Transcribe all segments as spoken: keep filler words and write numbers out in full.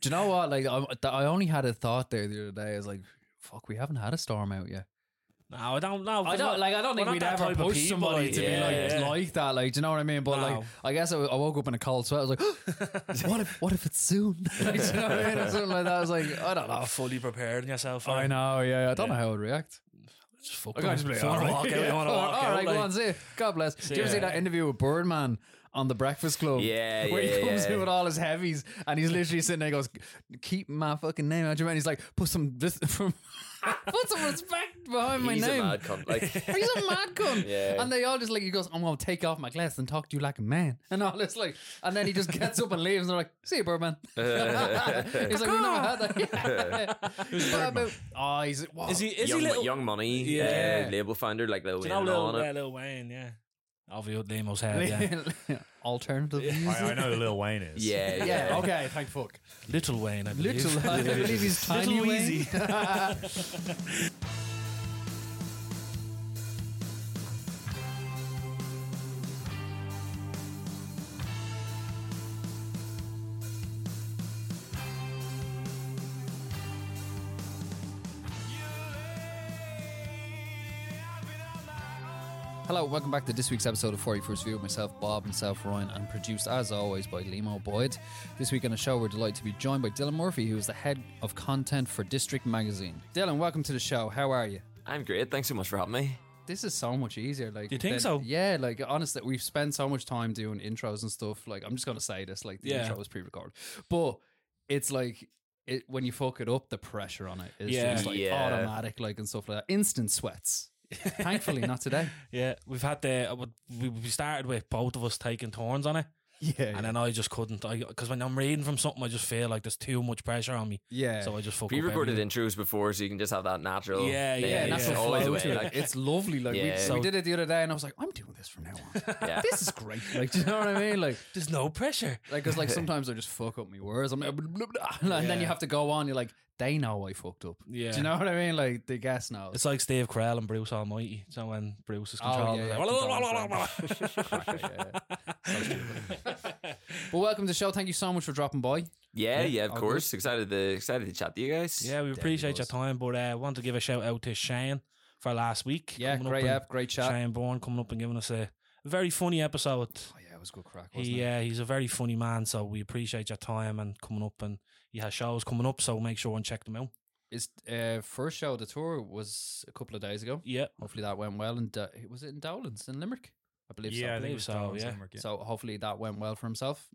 Do you know what? Like, I, I only had a thought there the other day. I was like, fuck, we haven't had a storm out yet. No, I don't know. I don't like. I don't think we'd ever push somebody to yeah, be like yeah. like that. Like, do you know what I mean? But no. like, I guess I, I woke up in a cold sweat. I was like, what if? What if it's soon? Like, do you know what I mean? Or something like that. I was like, I don't know. Fully prepared yourself. I right? know. Yeah, I don't yeah. know how I'd react. Just fuck. I can't just be like, all right, walk out. All right, go on. See. God bless. Did you ever see that interview with Birdman on The Breakfast Club? Yeah, yeah. Where he comes yeah. in with all his heavies, and he's literally sitting there, and goes, "Keep my fucking name out of your mouth." He's like, "Put some this from." Put some respect behind my he's name. He's a mad cunt. Like. He's a mad cunt. Yeah. And they all just like, he goes, I'm going to take off my glass and talk to you like a man. And all this like, and then he just gets up and leaves and they're like, see you, Birdman. He's like, we've never had that. Who's Birdman? Oh, he's, wow. Is he, is young, he little? Young Money, yeah. uh, label founder, like Lil Wayne. You know, Lil, uh, Lil Wayne, yeah. Obviously, Limo's head, yeah. Alternative music. I, I know who Lil Wayne is. Yeah, yeah. yeah. Okay, thank fuck. Little Wayne, I believe. Little, I believe he's tiny Little Wayne. Hello, welcome back to this week's episode of forty-first View with myself, Bob, and myself, Ryan, and produced, as always, by Limo Boyd. This week on the show, we're delighted to be joined by Dylan Murphy, who is the head of content for District Magazine. Dylan, welcome to the show. How are you? I'm great. Thanks so much for having me. This is so much easier. Like, do you think that, so? Yeah, like, honestly, we've spent so much time doing intros and stuff. Like, I'm just going to say this, like, the yeah. intro was pre-recorded. But it's like... It, when you fuck it up, the pressure on it is yeah. just like yeah. automatic, like, and stuff like that. Instant sweats. Thankfully, not today. Yeah, we've had the we started with both of us taking turns on it. Yeah, and yeah. then I just couldn't, because when I'm reading from something, I just feel like there's too much pressure on me. Yeah, so I just fuck. We recorded intros before, so you can just have that natural. Yeah, yeah, yeah. And that's yeah. what always the way. Like, it's lovely. Like yeah. we, so, we did it the other day, and I was like, I'm doing this from now on. Yeah. This is great. Like, do you know what I mean? Like, there's no pressure. Like, because like sometimes I just fuck up my words. I'm like, blah, blah, blah, and yeah. then you have to go on. You're like, they know I fucked up. Yeah, do you know what I mean? Like, they guess now. It's like Steve Carell and Bruce Almighty. So when Bruce is controlling, oh, yeah, yeah, like, well, welcome to the show. Thank you so much for dropping by. Yeah, yeah, of course. Good. Excited to excited to chat to you guys. Yeah, we appreciate Definitely your time, but I uh, want to give a shout out to Shane for last week. Yeah, great up, great chat. Shane Bourne coming up and giving us a very funny episode. Oh yeah, it was a good crack, wasn't he, it? Yeah, he's a very funny man, so we appreciate your time and coming up, and he has shows coming up, so make sure and check them out. His uh, first show of the tour was a couple of days ago. Yeah. Hopefully that went well, and uh, was it in Dowlands in Limerick? I believe yeah, so. I, I believe so, Dowlands, yeah. Limerick, yeah. So hopefully that went well for himself,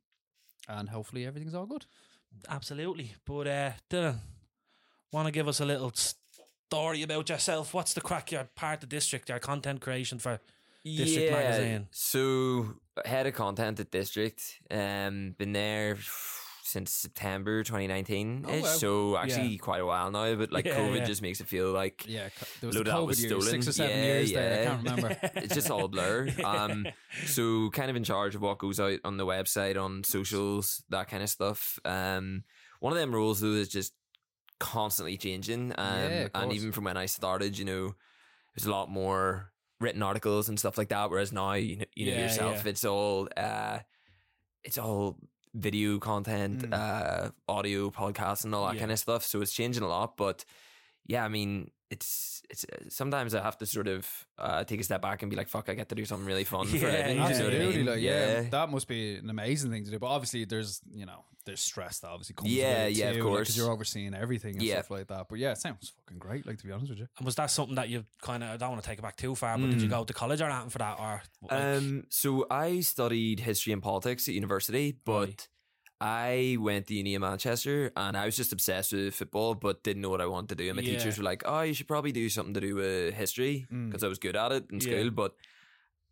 and hopefully everything's all good. Absolutely. But uh, Dylan, want to give us a little story about yourself? What's the crack? You're part of the District, your content creation for District yeah, Magazine. So head of content at District, um, been there since September twenty nineteen. Oh, wow. So actually yeah. quite a while now, but like yeah, COVID yeah. just makes it feel like yeah, there was a COVID was years, six or seven yeah, years yeah. there. I can't remember. It's just all blur. Um, so kind of in charge of what goes out on the website, on socials, that kind of stuff. Um, one of them roles though is just constantly changing. Um, yeah, and even from when I started, you know, there's a lot more written articles and stuff like that. Whereas now, you know, you know yeah, yourself, yeah. it's all, uh, it's all, video content, mm. uh, audio, podcasts, and all that yeah. kind of stuff. So it's changing a lot, but yeah, I mean, it's it's sometimes I have to sort of uh, take a step back and be like, "Fuck, I get to do something really fun." Yeah, for everything, yeah. you know absolutely. What I mean? Like, yeah. yeah, that must be an amazing thing to do. But obviously, there's you know, there's stress that obviously comes. Yeah, with it yeah, too, of course, because like, you're overseeing everything and yeah. stuff like that. But yeah, it sounds fucking great. Like, to be honest with you, and was that something that you kind of? I don't want to take it back too far, but mm. did you go to college or anything for that? Or like? um, so I studied history and politics at university, but. Right. I went to uni in Manchester and I was just obsessed with football, but didn't know what I wanted to do. And my yeah. teachers were like, oh, you should probably do something to do with history, because mm. I was good at it in yeah. school. But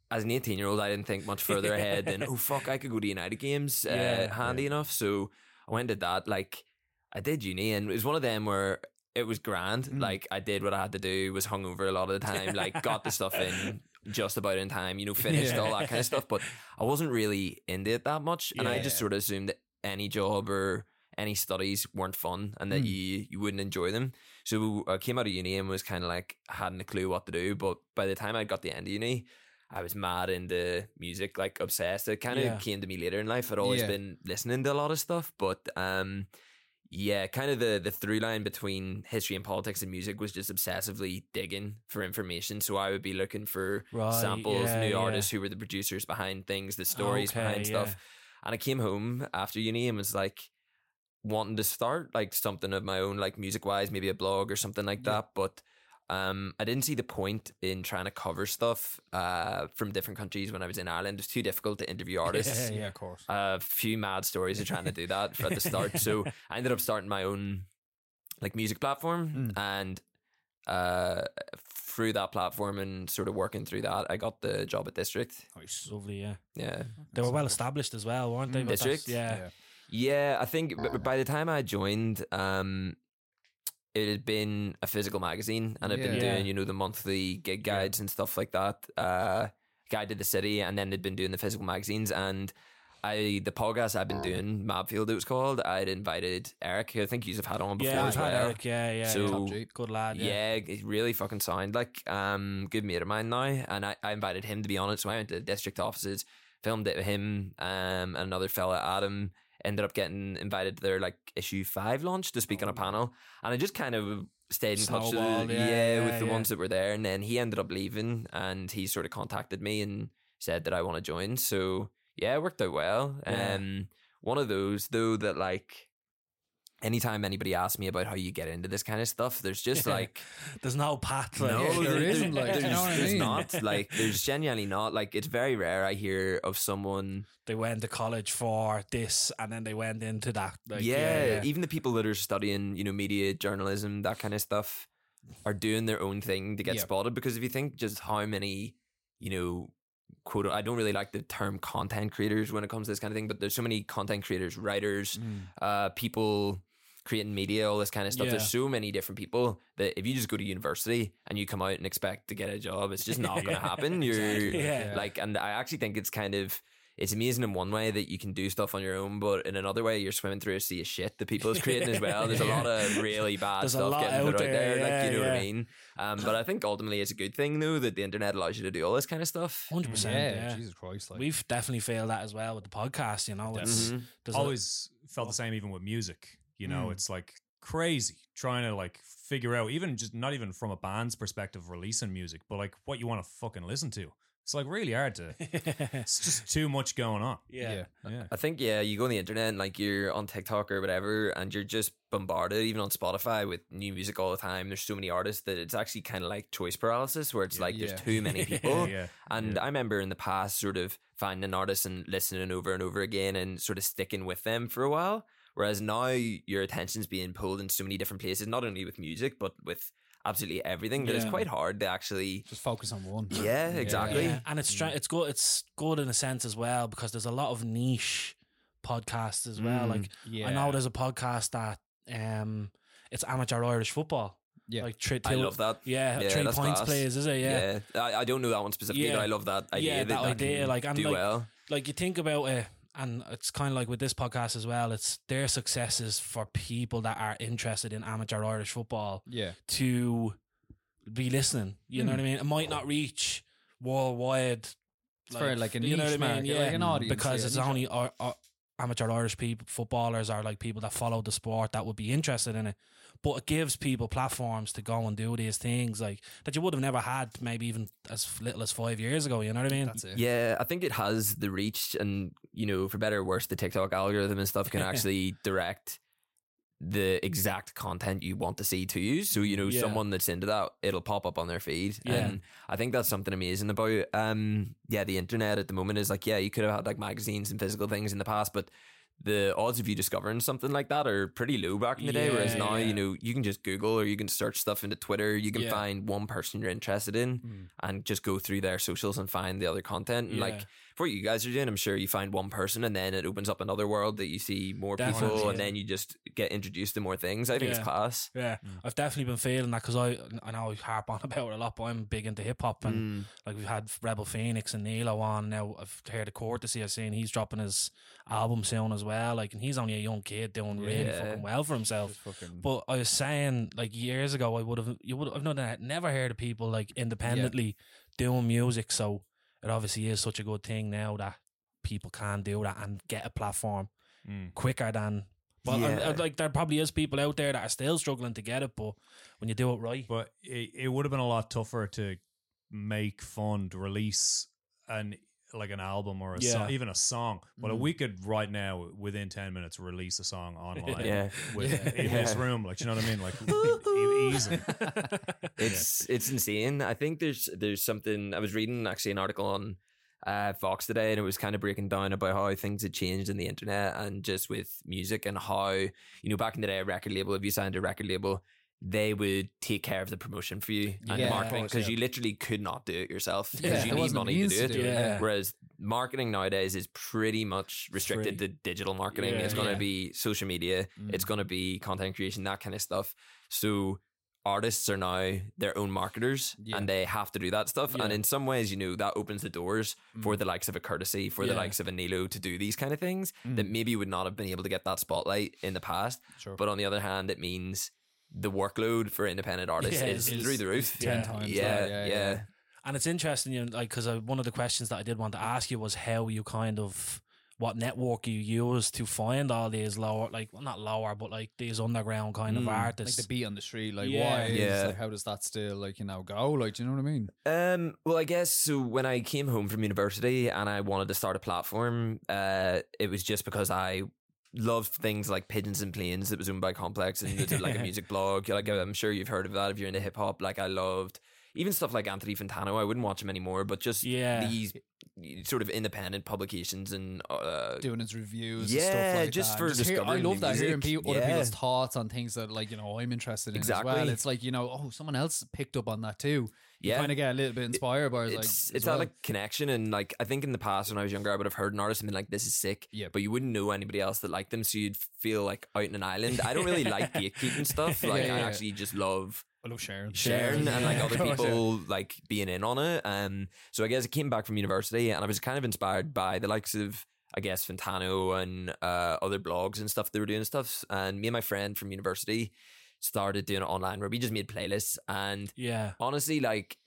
as an eighteen year old, I didn't think much further ahead than, oh, fuck, I could go to United games. Yeah, uh, handy yeah. enough. So I went and did that. Like, I did uni, and it was one of them where it was grand. Mm. Like, I did what I had to do, was hungover a lot of the time, like, got the stuff in just about in time, you know, finished yeah. all that kind of stuff. But I wasn't really into it that much. And yeah, I just yeah. sort of assumed that any job or any studies weren't fun and that mm. you, you wouldn't enjoy them. So I came out of uni and was kind of like, hadn't a clue what to do. But by the time I got to the end of uni, I was mad into music, like obsessed. It kind of yeah. came to me later in life. I'd always yeah. been listening to a lot of stuff, but um, Yeah, kind of the, the through line between history and politics and music was just obsessively digging for information. So I would be looking for right, samples, yeah, new yeah. artists who were the producers behind things, the stories okay, behind yeah. stuff. And I came home after uni and was like wanting to start like something of my own, like music wise, maybe a blog or something like yeah. that. But um, I didn't see the point in trying to cover stuff uh, from different countries when I was in Ireland. It was too difficult to interview artists. Yeah, yeah, of course. A uh, few mad stories of trying to do that at the start. So I ended up starting my own like music platform. Mm. And uh, through that platform and sort of working through that, I got the job at District. Oh, it's lovely, yeah. Yeah. They were well established as well, weren't they? Mm. District? Yeah. Yeah, I think by the time I joined... Um, it had been a physical magazine and I'd yeah, been doing, yeah. you know, the monthly gig guides yeah. and stuff like that. Uh, Guide to the City, and then they'd been doing the physical magazines, and I the podcast I'd been doing, Mabfield it was called, I'd invited Eric, who I think you've had on before yeah, as well. Yeah, Eric, yeah, yeah. So, good lad. Yeah, yeah it really fucking sound like um good mate of mine now, and I, I invited him to be on it, so I went to the district offices, filmed it with him um, and another fella, Adam, ended up getting invited to their like issue five launch to speak oh. on a panel, and I just kind of stayed in touch with, yeah, yeah, yeah, with the yeah. ones that were there, and then he ended up leaving and he sort of contacted me and said that I want to join, so yeah, it worked out well. yeah. Um, one of those though that like anytime anybody asks me about how you get into this kind of stuff, there's just like there's no path. Like, no, there, there isn't. Like, there's, you know what I mean? There's not. Like, there's genuinely not. Like, it's very rare I hear of someone they went to college for this and then they went into that. Like, yeah, yeah, yeah, even the people that are studying, you know, media, journalism, that kind of stuff, are doing their own thing to get yep. spotted. Because if you think just how many, you know, quote, I don't really like the term content creators when it comes to this kind of thing, but there's so many content creators, writers, mm. uh, people creating media, all this kind of stuff. Yeah. There's so many different people that if you just go to university and you come out and expect to get a job, it's just not going to happen. You're yeah. like, and I actually think it's kind of, it's amazing in one way that you can do stuff on your own, but in another way, you're swimming through a sea of shit that people is creating as well. There's a lot of really bad There's stuff getting put out there, there. Yeah, like, you know yeah. what I mean? Um, but I think ultimately it's a good thing, though, that the internet allows you to do all this kind of stuff. one hundred percent. Yeah, yeah. Jesus Christ. Like. We've definitely failed that as well with the podcast, you know? It's mm-hmm. always it, felt the same even with music. You know, mm. it's like crazy trying to like figure out, even just not even from a band's perspective, releasing music, but like what you want to fucking listen to. It's like really hard to, it's just too much going on. Yeah. yeah. I think, yeah, you go on the internet and like you're on TikTok or whatever, and you're just bombarded, even on Spotify, with new music all the time. There's so many artists that it's actually kind of like choice paralysis, where it's yeah, like yeah. there's too many people. yeah, yeah, and yeah. I remember in the past sort of finding an artist and listening over and over again and sort of sticking with them for a while. Whereas now your attention's being pulled in so many different places, not only with music, but with absolutely everything. That yeah. it's quite hard to actually just focus on one. Yeah, exactly. Yeah. And it's it's good. It's good in a sense as well, because there's a lot of niche podcasts as well. Mm, like yeah. I know there's a podcast that um, it's amateur Irish football. Yeah, like tri- I love that. Yeah, yeah three points class. Players, is it? Yeah, yeah. I, I don't know that one specifically, yeah. but I love that idea. Yeah, that, that idea. Like, and do like, well. Like you think about it. And it's kind of like with this podcast as well, it's their successes for people that are interested in amateur Irish football yeah. to be listening. You mm. know what I mean? It might not reach worldwide. It's like, for like a niche, you know what I mean? Market, yeah. like an audience. Because yeah, it's only or, or amateur Irish people, footballers are like people that follow the sport that would be interested in it. But it gives people platforms to go and do these things like that you would have never had maybe even as little as five years ago, you know what I mean? That's it. Yeah, I think it has the reach, and you know, for better or worse, the TikTok algorithm and stuff can actually direct the exact content you want to see to you. So, you know, yeah. someone that's into that, it'll pop up on their feed. Yeah. And I think that's something amazing about, um, yeah, the internet at the moment is like, yeah, you could have had like magazines and physical things in the past, but the odds of you discovering something like that are pretty low back in the yeah, day. Whereas now, yeah. you know, you can just Google or you can search stuff into Twitter. You can yeah. find one person you're interested in mm. and just go through their socials and find the other content. And yeah. like for what you guys are doing, I'm sure you find one person and then it opens up another world that you see more definitely, people yeah. and then you just get introduced to more things. I think yeah. it's class. Yeah. Mm. I've definitely been feeling that because I, I know I harp on about it a lot, but I'm big into hip hop and mm. like we've had Rebel Phoenix and Nilo on. Now I've heard of Courtesy. I've seen he's dropping his album soon as well. Well, like, and he's only a young kid doing yeah. really fucking well for himself. Fucking... But I was saying, like years ago, I would have you would I've not never heard of people like independently yeah. doing music. So it obviously is such a good thing now that people can do that and get a platform mm. quicker than But yeah. I, I, like, there probably is people out there that are still struggling to get it, but when you do it right. But it, it would have been a lot tougher to make, fund, release an like an album or a yeah. song, even a song. But mm. we could right now, within ten minutes, release a song online yeah. With, yeah. in yeah. this room. Like, you know what I mean? Like, easy. It's yeah. it's insane. I think there's there's something. I was reading actually an article on uh, Fox today, and it was kind of breaking down about how things had changed in the internet and just with music and how, you know, back in the day, a record label, if you signed a record label, they would take care of the promotion for you and yeah, marketing because yeah. you literally could not do it yourself because yeah, you need money to do it. To do it. Yeah. Whereas marketing nowadays is pretty much restricted Free. to digital marketing. Yeah, it's going to yeah. be social media. Mm. It's going to be content creation, that kind of stuff. So artists are now their own marketers yeah. and they have to do that stuff. Yeah. And in some ways, you know, that opens the doors mm. for the likes of a Courtesy, for yeah. the likes of a Nilo to do these kind of things mm. that maybe would not have been able to get that spotlight in the past. Sure. But on the other hand, it means the workload for independent artists yeah, is through the roof. Ten yeah. times. Yeah yeah, yeah, yeah. And it's interesting, you know, like, because one of the questions that I did want to ask you was how you kind of, what network you use to find all these lower, like, well, not lower, but like these underground kind mm, of artists. Like the beat on the street, like, yeah. why? Is, yeah. like, how does that still, like, you know, go? Like, do you know what I mean? Um, well, I guess, so when I came home from university and I wanted to start a platform, uh, it was just because I loved things like Pigeons and Planes that was owned by Complex and did like a music blog. Like, I'm sure you've heard of that if you're into hip hop. Like, I loved even stuff like Anthony Fantano. I wouldn't watch him anymore, but just yeah. these sort of independent publications and uh, doing his reviews yeah, and stuff like just that. For just hear, I love that, hearing people, yeah. other people's thoughts on things that, like, you know, I'm interested in exactly. as well. It's like, you know, oh, someone else picked up on that too. You yeah. kind of get a little bit inspired it, by it. It's, like, it's that well. like connection, and like, I think in the past when I was younger I would have heard an artist and been like, this is sick, yeah. but you wouldn't know anybody else that liked them, so you'd feel like out in an island. I don't really like gatekeeping stuff. Like, yeah, yeah. I actually just love I love sharing. Sharing yeah. and like other people like being in on it. Um, so I guess I came back from university and I was kind of inspired by the likes of, I guess, Fantano and uh, other blogs and stuff. They were doing stuff. And me and my friend from university started doing it online where we just made playlists. And yeah. honestly, like,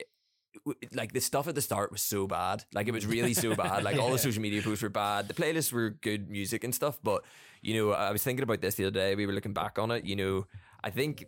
like the stuff at the start was so bad. Like, it was really so bad. Like, yeah. all the social media posts were bad. The playlists were good music and stuff. But, you know, I was thinking about this the other day. We were looking back on it. You know, I think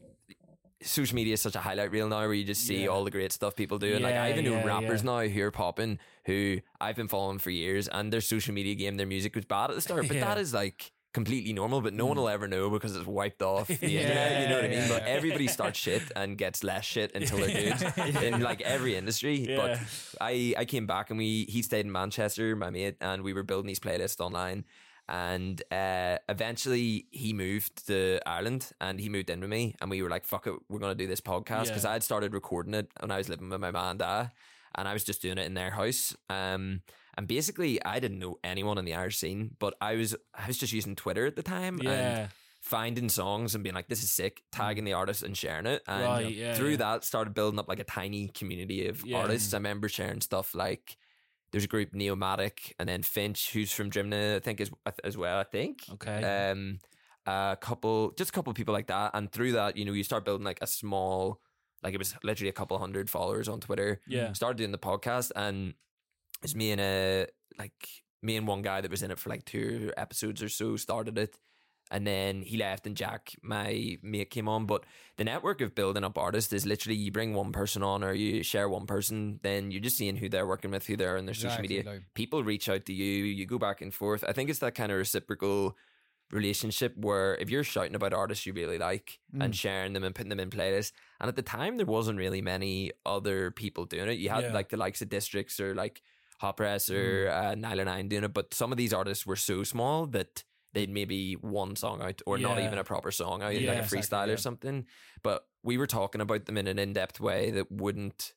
social media is such a highlight reel now where you just see yeah. all the great stuff people do. And yeah, like, I even yeah, know rappers yeah. now who are popping, who I've been following for years, and their social media game, their music was bad at the start. But yeah. that is like completely normal, but no mm. one will ever know because it's wiped off the yeah, internet, you know what I mean? Yeah. But everybody starts shit and gets less shit until they're good in like every industry. Yeah. But I, I came back and we he stayed in Manchester, my mate, and we were building these playlists online. And uh, eventually he moved to Ireland and he moved in with me, and we were like, fuck it, we're going to do this podcast, because yeah. I had started recording it when I was living with my mom and dad, and I was just doing it in their house. Um, and basically I didn't know anyone in the Irish scene, but I was I was just using Twitter at the time yeah. and finding songs and being like, this is sick, tagging the artist and sharing it. And right, yeah, through yeah. that started building up like a tiny community of yeah. artists. I remember sharing stuff like, there's a group, Neomatic, and then Finch, who's from Drimna, I think, as, as well, I think. Okay. Um, a couple, just a couple of people like that. And through that, you know, you start building like a small, like it was literally a couple hundred followers on Twitter. Yeah. Started doing the podcast, and it's me and a, like, me and one guy that was in it for like two episodes or so started it. And then he left, and Jack, my mate, came on. But the network of building up artists is literally you bring one person on or you share one person, then you're just seeing who they're working with, who they're in their social exactly. media. People reach out to you, you go back and forth. I think it's that kind of reciprocal relationship where if you're shouting about artists you really like mm. and sharing them and putting them in playlists, and at the time there wasn't really many other people doing it. You had yeah. like the likes of Districts or like Hot Press or mm. uh, Nilo nine doing it, but some of these artists were so small that they'd maybe one song out or yeah. not even a proper song out, yeah, like a freestyle exactly, yeah. or something. But we were talking about them in an in-depth way that wouldn't,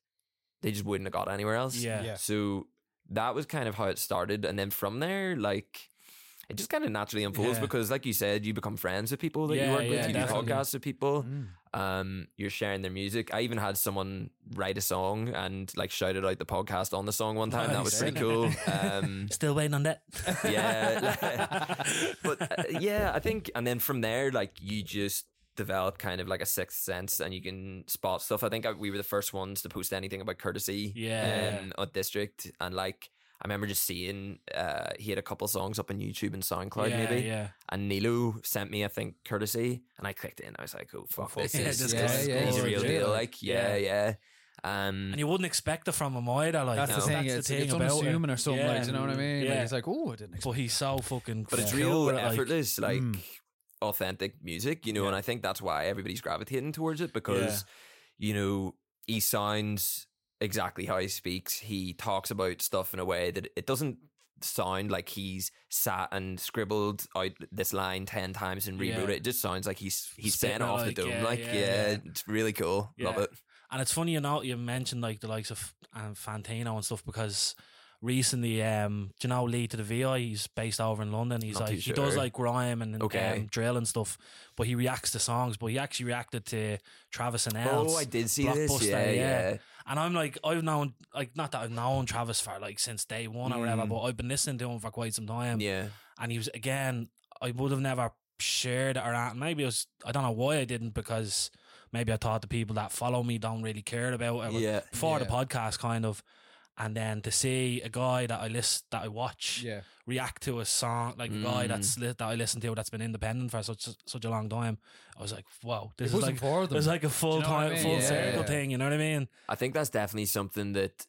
they just wouldn't have got anywhere else. Yeah. yeah. So that was kind of how it started. And then from there, like, it just kind of naturally unfolds yeah. because, like you said, you become friends with people that yeah, you work yeah, with, you definitely. do podcasts with people, mm. um, you're sharing their music. I even had someone write a song and like shouted out the podcast on the song one time. Oh, that was pretty cool. Um, Still waiting on that. Yeah. Like, but uh, yeah, I think, and then from there, like, you just develop kind of like a sixth sense and you can spot stuff. I think I, we were the first ones to post anything about Courtesy yeah. um, at District, and like, I remember just seeing uh, he had a couple songs up on YouTube and SoundCloud yeah, maybe, yeah. and Nilo sent me I think Courtesy, and I clicked it in. I was like, oh fuck, oh, this yeah, is yeah, yeah, yeah, he's a real deal, like yeah, yeah. yeah. Um, and you wouldn't expect it from him either. Like that's no. the thing. That's it's the thing it's about unassuming it. or something. Yeah. Like, you know what I mean? Yeah. Like, it's like, oh, I didn't. expect But he's so fucking. But it's real and effortless, like, like mm. authentic music, you know. Yeah. And I think that's why everybody's gravitating towards it because, yeah. you know, he sounds exactly how he speaks. He talks about stuff in a way that it doesn't sound like he's sat and scribbled out this line ten times and rewrote yeah. it. It just sounds like he's he's saying off like, the dome. Yeah, like, yeah, yeah, yeah, it's really cool. Yeah. Love it. And it's funny, you know, you mentioned like the likes of um, Fantano and stuff because recently, um, do you know Lee to the V I? He's based over in London. He's Not like sure. he does like grime and okay. um, drill and stuff, but he reacts to songs. But he actually reacted to Travis and Els. Oh, I did see this. Yeah, yeah, yeah. And I'm like, I've known like not that I've known Travis for like since day one mm. or whatever, but I've been listening to him for quite some time. Yeah, and he was again, I would have never shared it or maybe it was I don't know why I didn't because. Maybe I thought the people that follow me don't really care about it yeah, for yeah. the podcast kind of. And then to see a guy that I list, that I watch yeah. react to a song, like mm. a guy that's li- that I listen to that's been independent for such such a long time, I was like, wow, this it is like, it was like a full, you know time, I mean? full yeah, circle yeah. thing, you know what I mean? I think that's definitely something that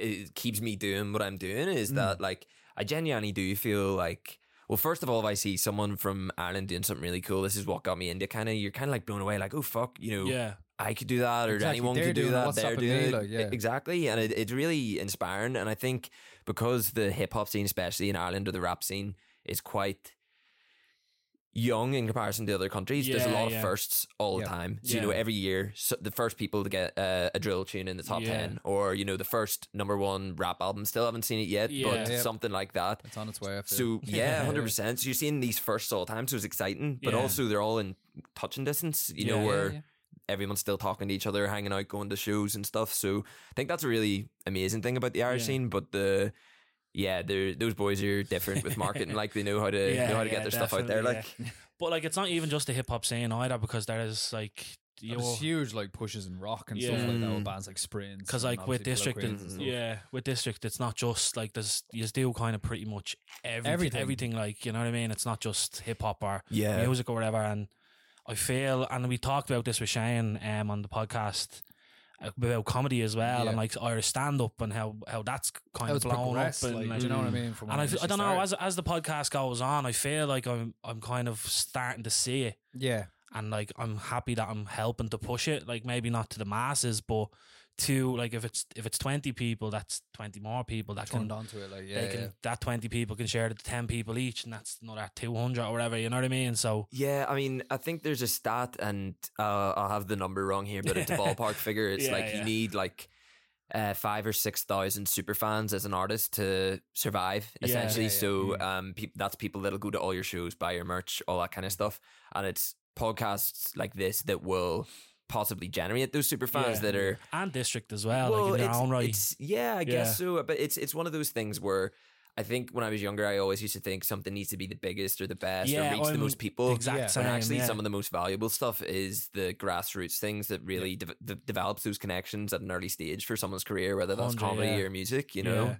it keeps me doing what I'm doing is mm. that like, I genuinely do feel like, well, first of all, if I see someone from Ireland doing something really cool, this is what got me into kind of, you're kind of like blown away, like, oh, fuck, you know, yeah. I could do that or exactly. anyone They're could do that. They're doing it. Like, yeah. Exactly. And it, it's really inspiring. And I think because the hip hop scene, especially in Ireland or the rap scene, is quite young in comparison to other countries, yeah, there's a lot yeah. of firsts all yeah. the time. So, yeah. you know, every year, so the first people to get uh, a drill tune in the top yeah. ten or, you know, the first number one rap album, still haven't seen it yet, yeah. but yeah. something like that. It's on its way up. So, yeah, one hundred percent. So you're seeing these firsts all the time, so it's exciting, but yeah. also they're all in touching distance, you know, yeah, where yeah, yeah. everyone's still talking to each other, hanging out, going to shows and stuff. So I think that's a really amazing thing about the Irish yeah. scene, but the... Yeah, those boys are different with marketing. Like they know how to yeah, know how to yeah, get their stuff out there. Like, yeah. but like it's not even just the hip hop scene either, because there is like there's huge like pushes in rock and yeah. stuff like that with bands like Sprints. Because like with District, and, yeah, with District, it's not just like there's you do kind of pretty much everything, everything, everything. Like you know what I mean? It's not just hip hop or yeah. music or whatever. And I feel, and we talked about this with Shane um, on the podcast. About comedy as well yeah. and like Irish stand up and how, how that's kind how of blown up and like, like, do you know what I mean from and I, I don't know started. as as the podcast goes on I feel like I'm I'm kind of starting to see it yeah and like I'm happy that I'm helping to push it like maybe not to the masses but to like if it's if it's twenty people that's twenty more people that turned can, onto it like yeah, they can, yeah that twenty people can share it to ten people each and that's another two hundred or whatever you know what I mean so yeah I mean I think there's a stat and uh, I'll have the number wrong here but it's a ballpark figure it's yeah, like yeah. you need like uh, five or six thousand super fans as an artist to survive essentially yeah, yeah, so yeah. um, pe- that's people that'll go to all your shows buy your merch all that kind of stuff and it's podcasts like this that will possibly generate those super fans yeah. that are and District as well, well like in their own right. It's, yeah, I yeah. guess so. But it's it's one of those things where I think when I was younger, I always used to think something needs to be the biggest or the best yeah, or reach I'm, the most people. Exactly. And actually, yeah. some of the most valuable stuff is the grassroots things that really yeah. de- de- develops those connections at an early stage for someone's career, whether that's comedy yeah. or music. You know. Yeah.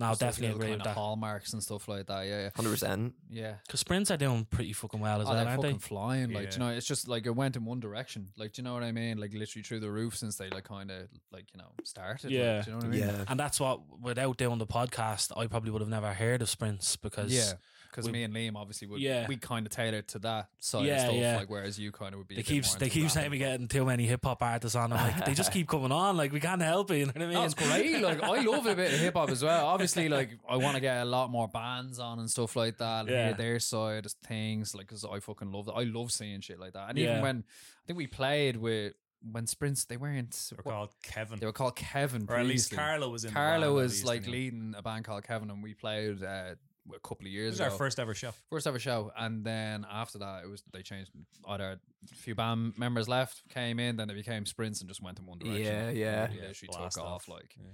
No, I'll definitely agree with that. Hallmarks and stuff like that, yeah, yeah. one hundred percent. Yeah. Because Sprints are doing pretty fucking well as oh, well, aren't they? They're fucking flying, like, yeah. do you know, it's just like it went in one direction, like, do you know what I mean? Like, literally through the roof since they, like, kind of, like, you know, started. Yeah. Like, do you know what I mean? Yeah. And that's what, without doing the podcast, I probably would have never heard of Sprints because... Yeah. Because me and Liam obviously would yeah. we kind of tailored to that side yeah, of stuff, yeah. like whereas you kind of would be. They keep they keep saying we're getting too many hip hop artists on. I'm like they just keep coming on. Like we can't help it. You know what I mean? That's great. Like I love a bit of hip hop as well. Obviously, like I want to get a lot more bands on and stuff like that. And yeah. hear their side of things. Like because I fucking love that. I love seeing shit like that. And yeah. even when I think we played with. When Sprints, they weren't... They were what? called Kevin. They were called Kevin. Or at least Carla was in Carla was least, like leading a band called Kevin and we played uh, a couple of years ago. It was ago. our first ever show. First ever show. And then after that, it was they changed. Either a few band members left, came in, then they became Sprints and just went in one direction. Yeah, yeah. yeah she took off like... Yeah.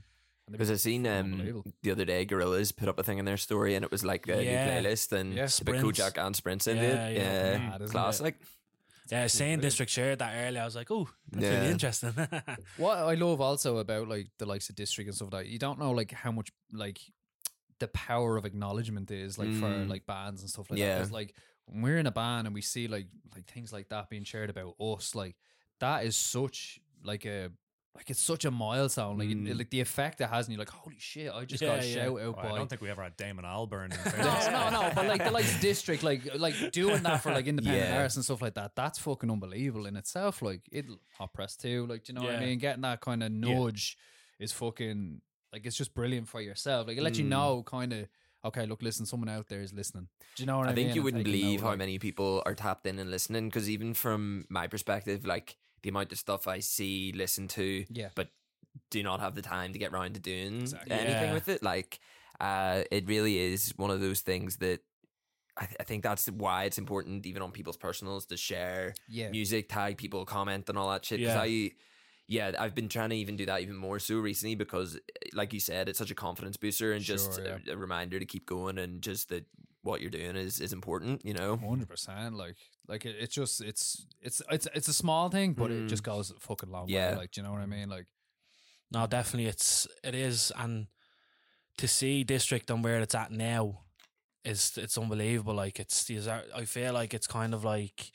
Because I seen um, the other day Gorillaz put up a thing in their story and it was like a yeah. new playlist and yeah. Sprints. But Kojak and Sprints in yeah, it. Yeah, yeah. Mad, classic. It? Yeah, saying District shared that earlier, I was like, oh, that's yeah. really interesting. What I love also about like the likes of District and stuff like that, you don't know like how much like the power of acknowledgement is like mm. for like bands and stuff like yeah. that. It's like when we're in a band and we see like like things like that being shared about us, like that is such like a Like it's such a milestone, like mm. it, like the effect it has, and you're like, "Holy shit!" I just yeah, got yeah. shout out oh, by. I don't think we ever had Damon Albarn. no, no, no. But like the like District, like like doing that for like independent yeah. artists and stuff like that. That's fucking unbelievable in itself. Like it Hot Press too. Like do you know yeah. what I mean? Getting that kind of nudge yeah. is fucking like it's just brilliant for yourself. Like it lets mm. you know, kind of. Okay, look, listen, someone out there is listening. Do you know what I mean? I think you wouldn't believe how many people are tapped in and listening, because even from my perspective, like the amount of stuff I see, listen to, yeah. but do not have the time to get round to doing exactly. anything yeah. with it. Like uh, it really is one of those things that I, th- I think that's why it's important even on people's personals to share yeah. music, tag people, comment and all that shit. Because yeah. I... Yeah, I've been trying to even do that even more so recently, because like you said, it's such a confidence booster and sure, just yeah. a, a reminder to keep going, and just that what you're doing is, is important, you know? one hundred percent. Like, like it, it's just, it's, it's, it's, it's a small thing, but mm. it just goes a fucking long yeah. way. Like, do you know what I mean? Like, no, definitely it's, it is. And to see District and where it's at now is, it's unbelievable. Like it's, I feel like it's kind of like,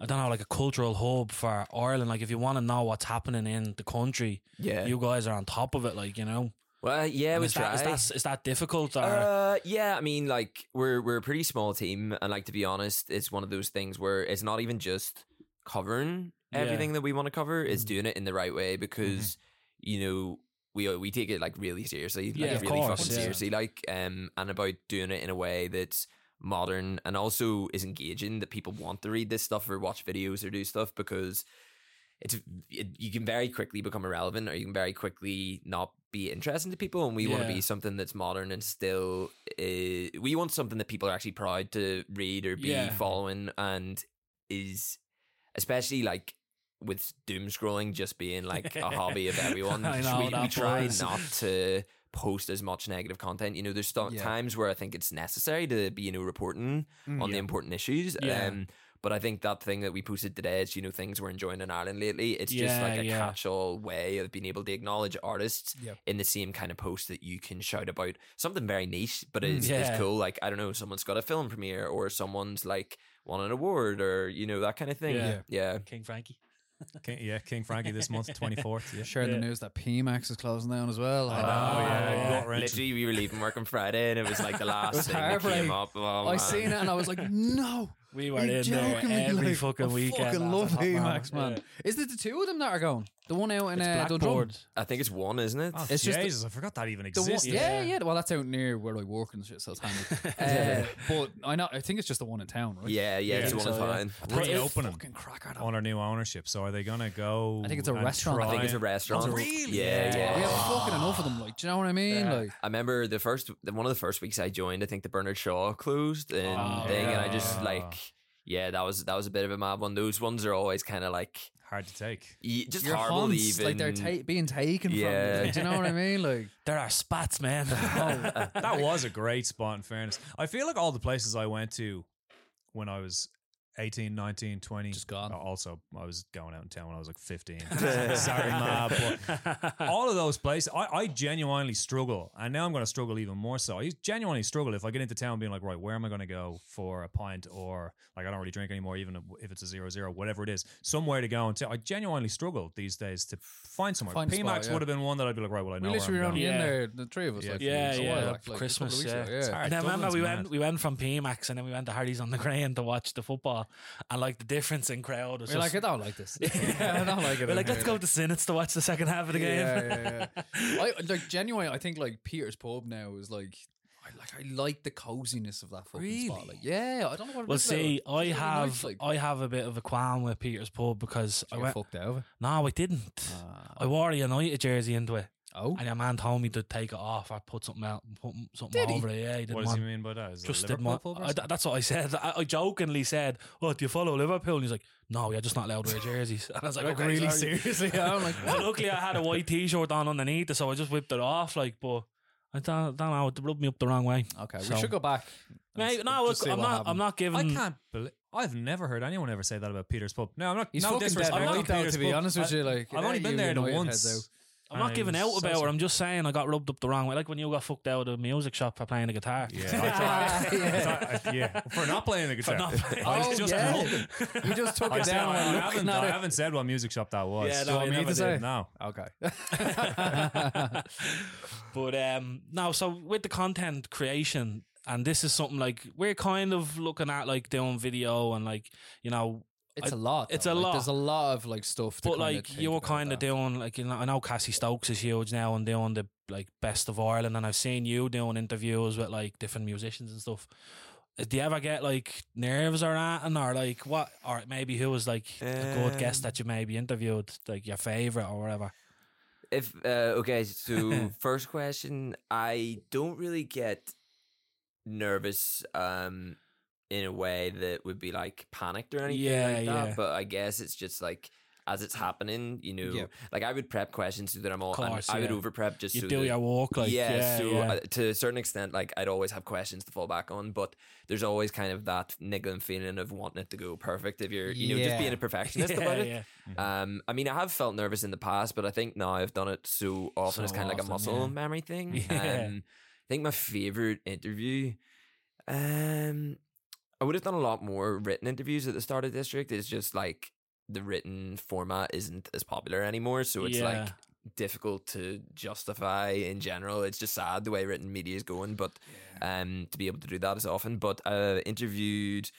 I don't know, like a cultural hub for Ireland. Like if you want to know what's happening in the country, yeah. you guys are on top of it, like, you know. Well, yeah, and we is try. That, is, that, is that difficult? Or? Uh, yeah, I mean, like we're we're a pretty small team, and like to be honest, it's one of those things where it's not even just covering everything yeah. that we want to cover; it's mm-hmm. doing it in the right way, because mm-hmm. you know we we take it like really seriously, like yeah, really course, fucking yeah. seriously, like um, and about doing it in a way that's modern and also is engaging, that people want to read this stuff or watch videos or do stuff, because it's it, you can very quickly become irrelevant, or you can very quickly not be interesting to people, and we yeah. want to be something that's modern and still uh, we want something that people are actually proud to read or be yeah. following, and is especially like with doom scrolling just being like a hobby of everyone. know, we, we try was. not to post as much negative content, you know. There's st- yeah. times where I think it's necessary to be, you know, reporting mm, on yeah. the important issues. Yeah. Um, but I think that thing that we posted today is, you know, things we're enjoying in Ireland lately. It's yeah, just like a yeah. catch-all way of being able to acknowledge artists yeah. in the same kind of post that you can shout about something very niche, but it's, yeah. it's cool. Like, I don't know, someone's got a film premiere, or someone's like won an award, or, you know, that kind of thing. Yeah. yeah. King Frankie. King, yeah, King Frankie this month, twenty-fourth. Yeah. Sharing yeah. the news that P MAX is closing down as well. Oh, oh yeah. yeah. Literally, we were leaving work on Friday, and it was like the last thing that came up. Oh, I seen it and I was like, no. We were in there every like, fucking weekend. I fucking love P MAX, man. Yeah. Is it the two of them that are going? The one out in uh, Dundrum? I think it's one, isn't it? Oh, it's Jesus, just the, I forgot that even existed. One, yeah, yeah, yeah. Well, that's out near where I work and shit, so it's handy. uh, but I know, I think it's just the one in town, right? Yeah, yeah, yeah it's the one so, in town. Yeah. We're reopening on our new ownership, so are they going to go? I think it's a restaurant. I think it's a restaurant. Oh, really? Yeah, yeah. yeah. We have fucking enough of them, like, do you know what I mean? Yeah. Like, I remember the first, one of the first weeks I joined, I think the Bernard Shaw closed and oh, thing, yeah. and I just like, yeah, that was that was a bit of a mad one. Those ones are always kind of like hard to take. Yeah, just your horrible haunts, even. Like they're ta- being taken yeah. from you. Like, do you know what I mean? Like there are spots, man. Oh, that was a great spot, in fairness. I feel like all the places I went to when I was eighteen, nineteen, twenty. Just gone. Also, I was going out in town when I was like fifteen. Sorry, ma. But all of those places, I, I genuinely struggle. And now I'm going to struggle even more so. I genuinely struggle if I get into town being like, right, where am I going to go for a pint? Or like, I don't really drink anymore, even if it's a zero zero, whatever it is, somewhere to go. And I genuinely struggle these days to find somewhere. Find P MAX yeah. would have been one that I'd be like, right, well, I know we literally were only in yeah. there, the three of us. Yeah, like, yeah. yeah, yeah. Like, like, Christmas. Yeah. Ago, yeah. And I remember we went, we went from P MAX and then we went to Hardy's on the Green to watch the football. And like the difference in crowd was, we're just like, I don't like this. yeah, I don't like it. We're like, let's go to Synods to watch the second half of the game. Yeah, yeah, yeah. I like genuinely. I think like Peter's Pub now is like, I like, I like the coziness of that fucking really? spot. Like, yeah, I don't know what. It well, see, I have, nice, like, I have a bit of a qualm with Peter's Pub because I went fucked over. No, I didn't. Uh, I wore a United jersey into it. Oh, and your man told me to take it off. I put something out, put something Did over he? it. Yeah, he didn't what does want, he mean by that? Is just didn't want, I, that's what I said. I, I jokingly said, "Oh, do you follow Liverpool?" And he's like, "No, you're just not allowed to wear jerseys." And I was like, okay, "Really sorry. seriously?" Yeah, I'm like, so luckily I had a white T-shirt on underneath, so I just whipped it off. Like, but I don't, don't know, it rubbed me up the wrong way. Okay, so we should go back. Mate, no, look, I'm not. Happened. I'm not giving. I can't believe. I've never heard anyone ever say that about Peter's Pub. No, I'm not. He's no fucking disrespect. I'm not Peter's to be Pub. honest with I, you. Like, I've only been there the once. I'm not giving out so about so it. I'm just saying I got rubbed up the wrong way. Like when you got fucked out of the music shop for playing the guitar. Yeah, I yeah. I, yeah. For not playing the guitar. Not playing. I was oh, just yeah. You just took it down. I, I, haven't, I haven't said what music shop that was. Yeah, no, so I never did now. Okay. But um, no, so with the content creation, and this is something like we're kind of looking at, like doing video and like, you know. It's I, a lot. Though. It's a like, lot. There's a lot of like stuff. To but like you're kind of doing like, you know, I know Cassie Stokes is huge now and doing the like best of Ireland, and I've seen you doing interviews with like different musicians and stuff. Do you ever get like nerves or anything, or like what, or maybe who was like um, a good guest that you maybe interviewed, like your favorite or whatever? If uh, okay, so first question, I don't really get nervous. Um, in a way that would be like panicked or anything yeah, like that. Yeah. But I guess it's just like, as it's happening, you know, yeah. like I would prep questions so that I'm all, course, I yeah. would over prep just you so do that, your walk. Like, yeah. yeah so yeah. I, to a certain extent, like I'd always have questions to fall back on, but there's always kind of that niggling feeling of wanting it to go perfect. If you're, you yeah. know, just being a perfectionist yeah, about it. Yeah. Mm-hmm. Um, I mean, I have felt nervous in the past, but I think now I've done it so often. So it's kind of like a muscle yeah. memory thing. Yeah. Um, I think my favorite interview, um, I would have done a lot more written interviews at the start of District. It's just like the written format isn't as popular anymore. So it's yeah. like difficult to justify in general. It's just sad the way written media is going, but yeah. um, to be able to do that as often. But I uh, interviewed,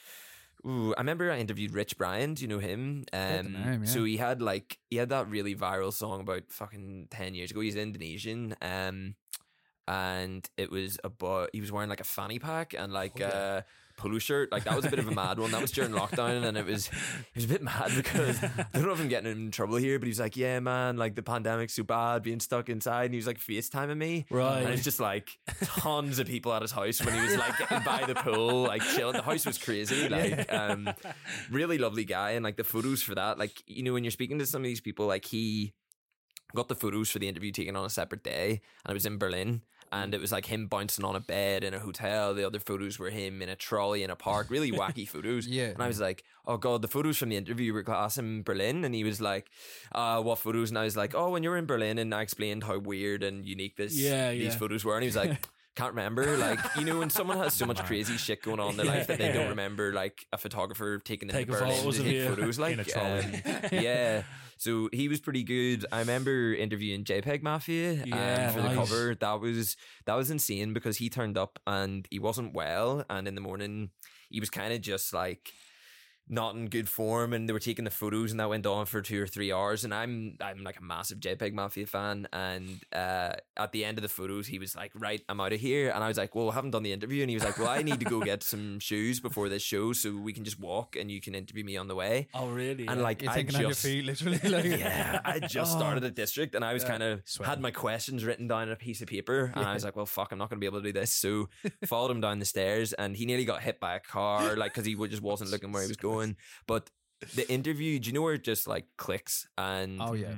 ooh, I remember I interviewed Rich Brian. Do you know him? Um, name, yeah. So he had like, he had that really viral song about fucking ten years ago. He's Indonesian. Um, and it was about, he was wearing like a fanny pack and like, oh, yeah. uh, polo shirt. Like that was a bit of a mad one. That was during lockdown, and it was it was a bit mad because I don't know if I'm getting in trouble here, but he was like, yeah man, like the pandemic's so bad, being stuck inside, and he was like FaceTiming me, right? And it's just like tons of people at his house when he was like by the pool, like chilling. The house was crazy. Like um really lovely guy, and like the photos for that, like, you know, when you're speaking to some of these people, like he got the photos for the interview taken on a separate day, and it was in Berlin. And it was like him bouncing on a bed in a hotel. The other photos were him in a trolley in a park. Really wacky photos. Yeah. And I was like, oh God, the photos from the interview were class in Berlin. And he was like, uh, what photos? And I was like, oh, when you were in Berlin. And I explained how weird and unique this yeah, yeah. these photos were. And he was like, can't remember. Like, you know, when someone has so much crazy shit going on in their yeah, life that they yeah. don't remember, like a photographer taking them to Berlin to take photos. Like, in a trolley. Um, yeah. So he was pretty good. I remember interviewing JPEG Mafia yeah, um, for nice. the cover. That was that was insane because he turned up and he wasn't well. And in the morning, he was kind of just like not in good form. And they were taking the photos, and that went on for two or three hours. And I'm I'm like a massive JPEG Mafia fan. And uh, at the end of the photos, he was like, "Right, I'm out of here." And I was like, "Well, I haven't done the interview." And he was like, "Well, I need to go get some shoes before this show, so we can just walk, and you can interview me on the way." Oh, really? And yeah. like, you're I thinking just, on your feet, literally. Like, yeah, I just oh. started at District, and I was yeah. kind of had my questions written down on a piece of paper, and yeah. I was like, "Well, fuck, I'm not going to be able to do this." So followed him down the stairs, and he nearly got hit by a car, like because he just wasn't looking where he was going. But the interview, do you know where it just like clicks? And oh yeah,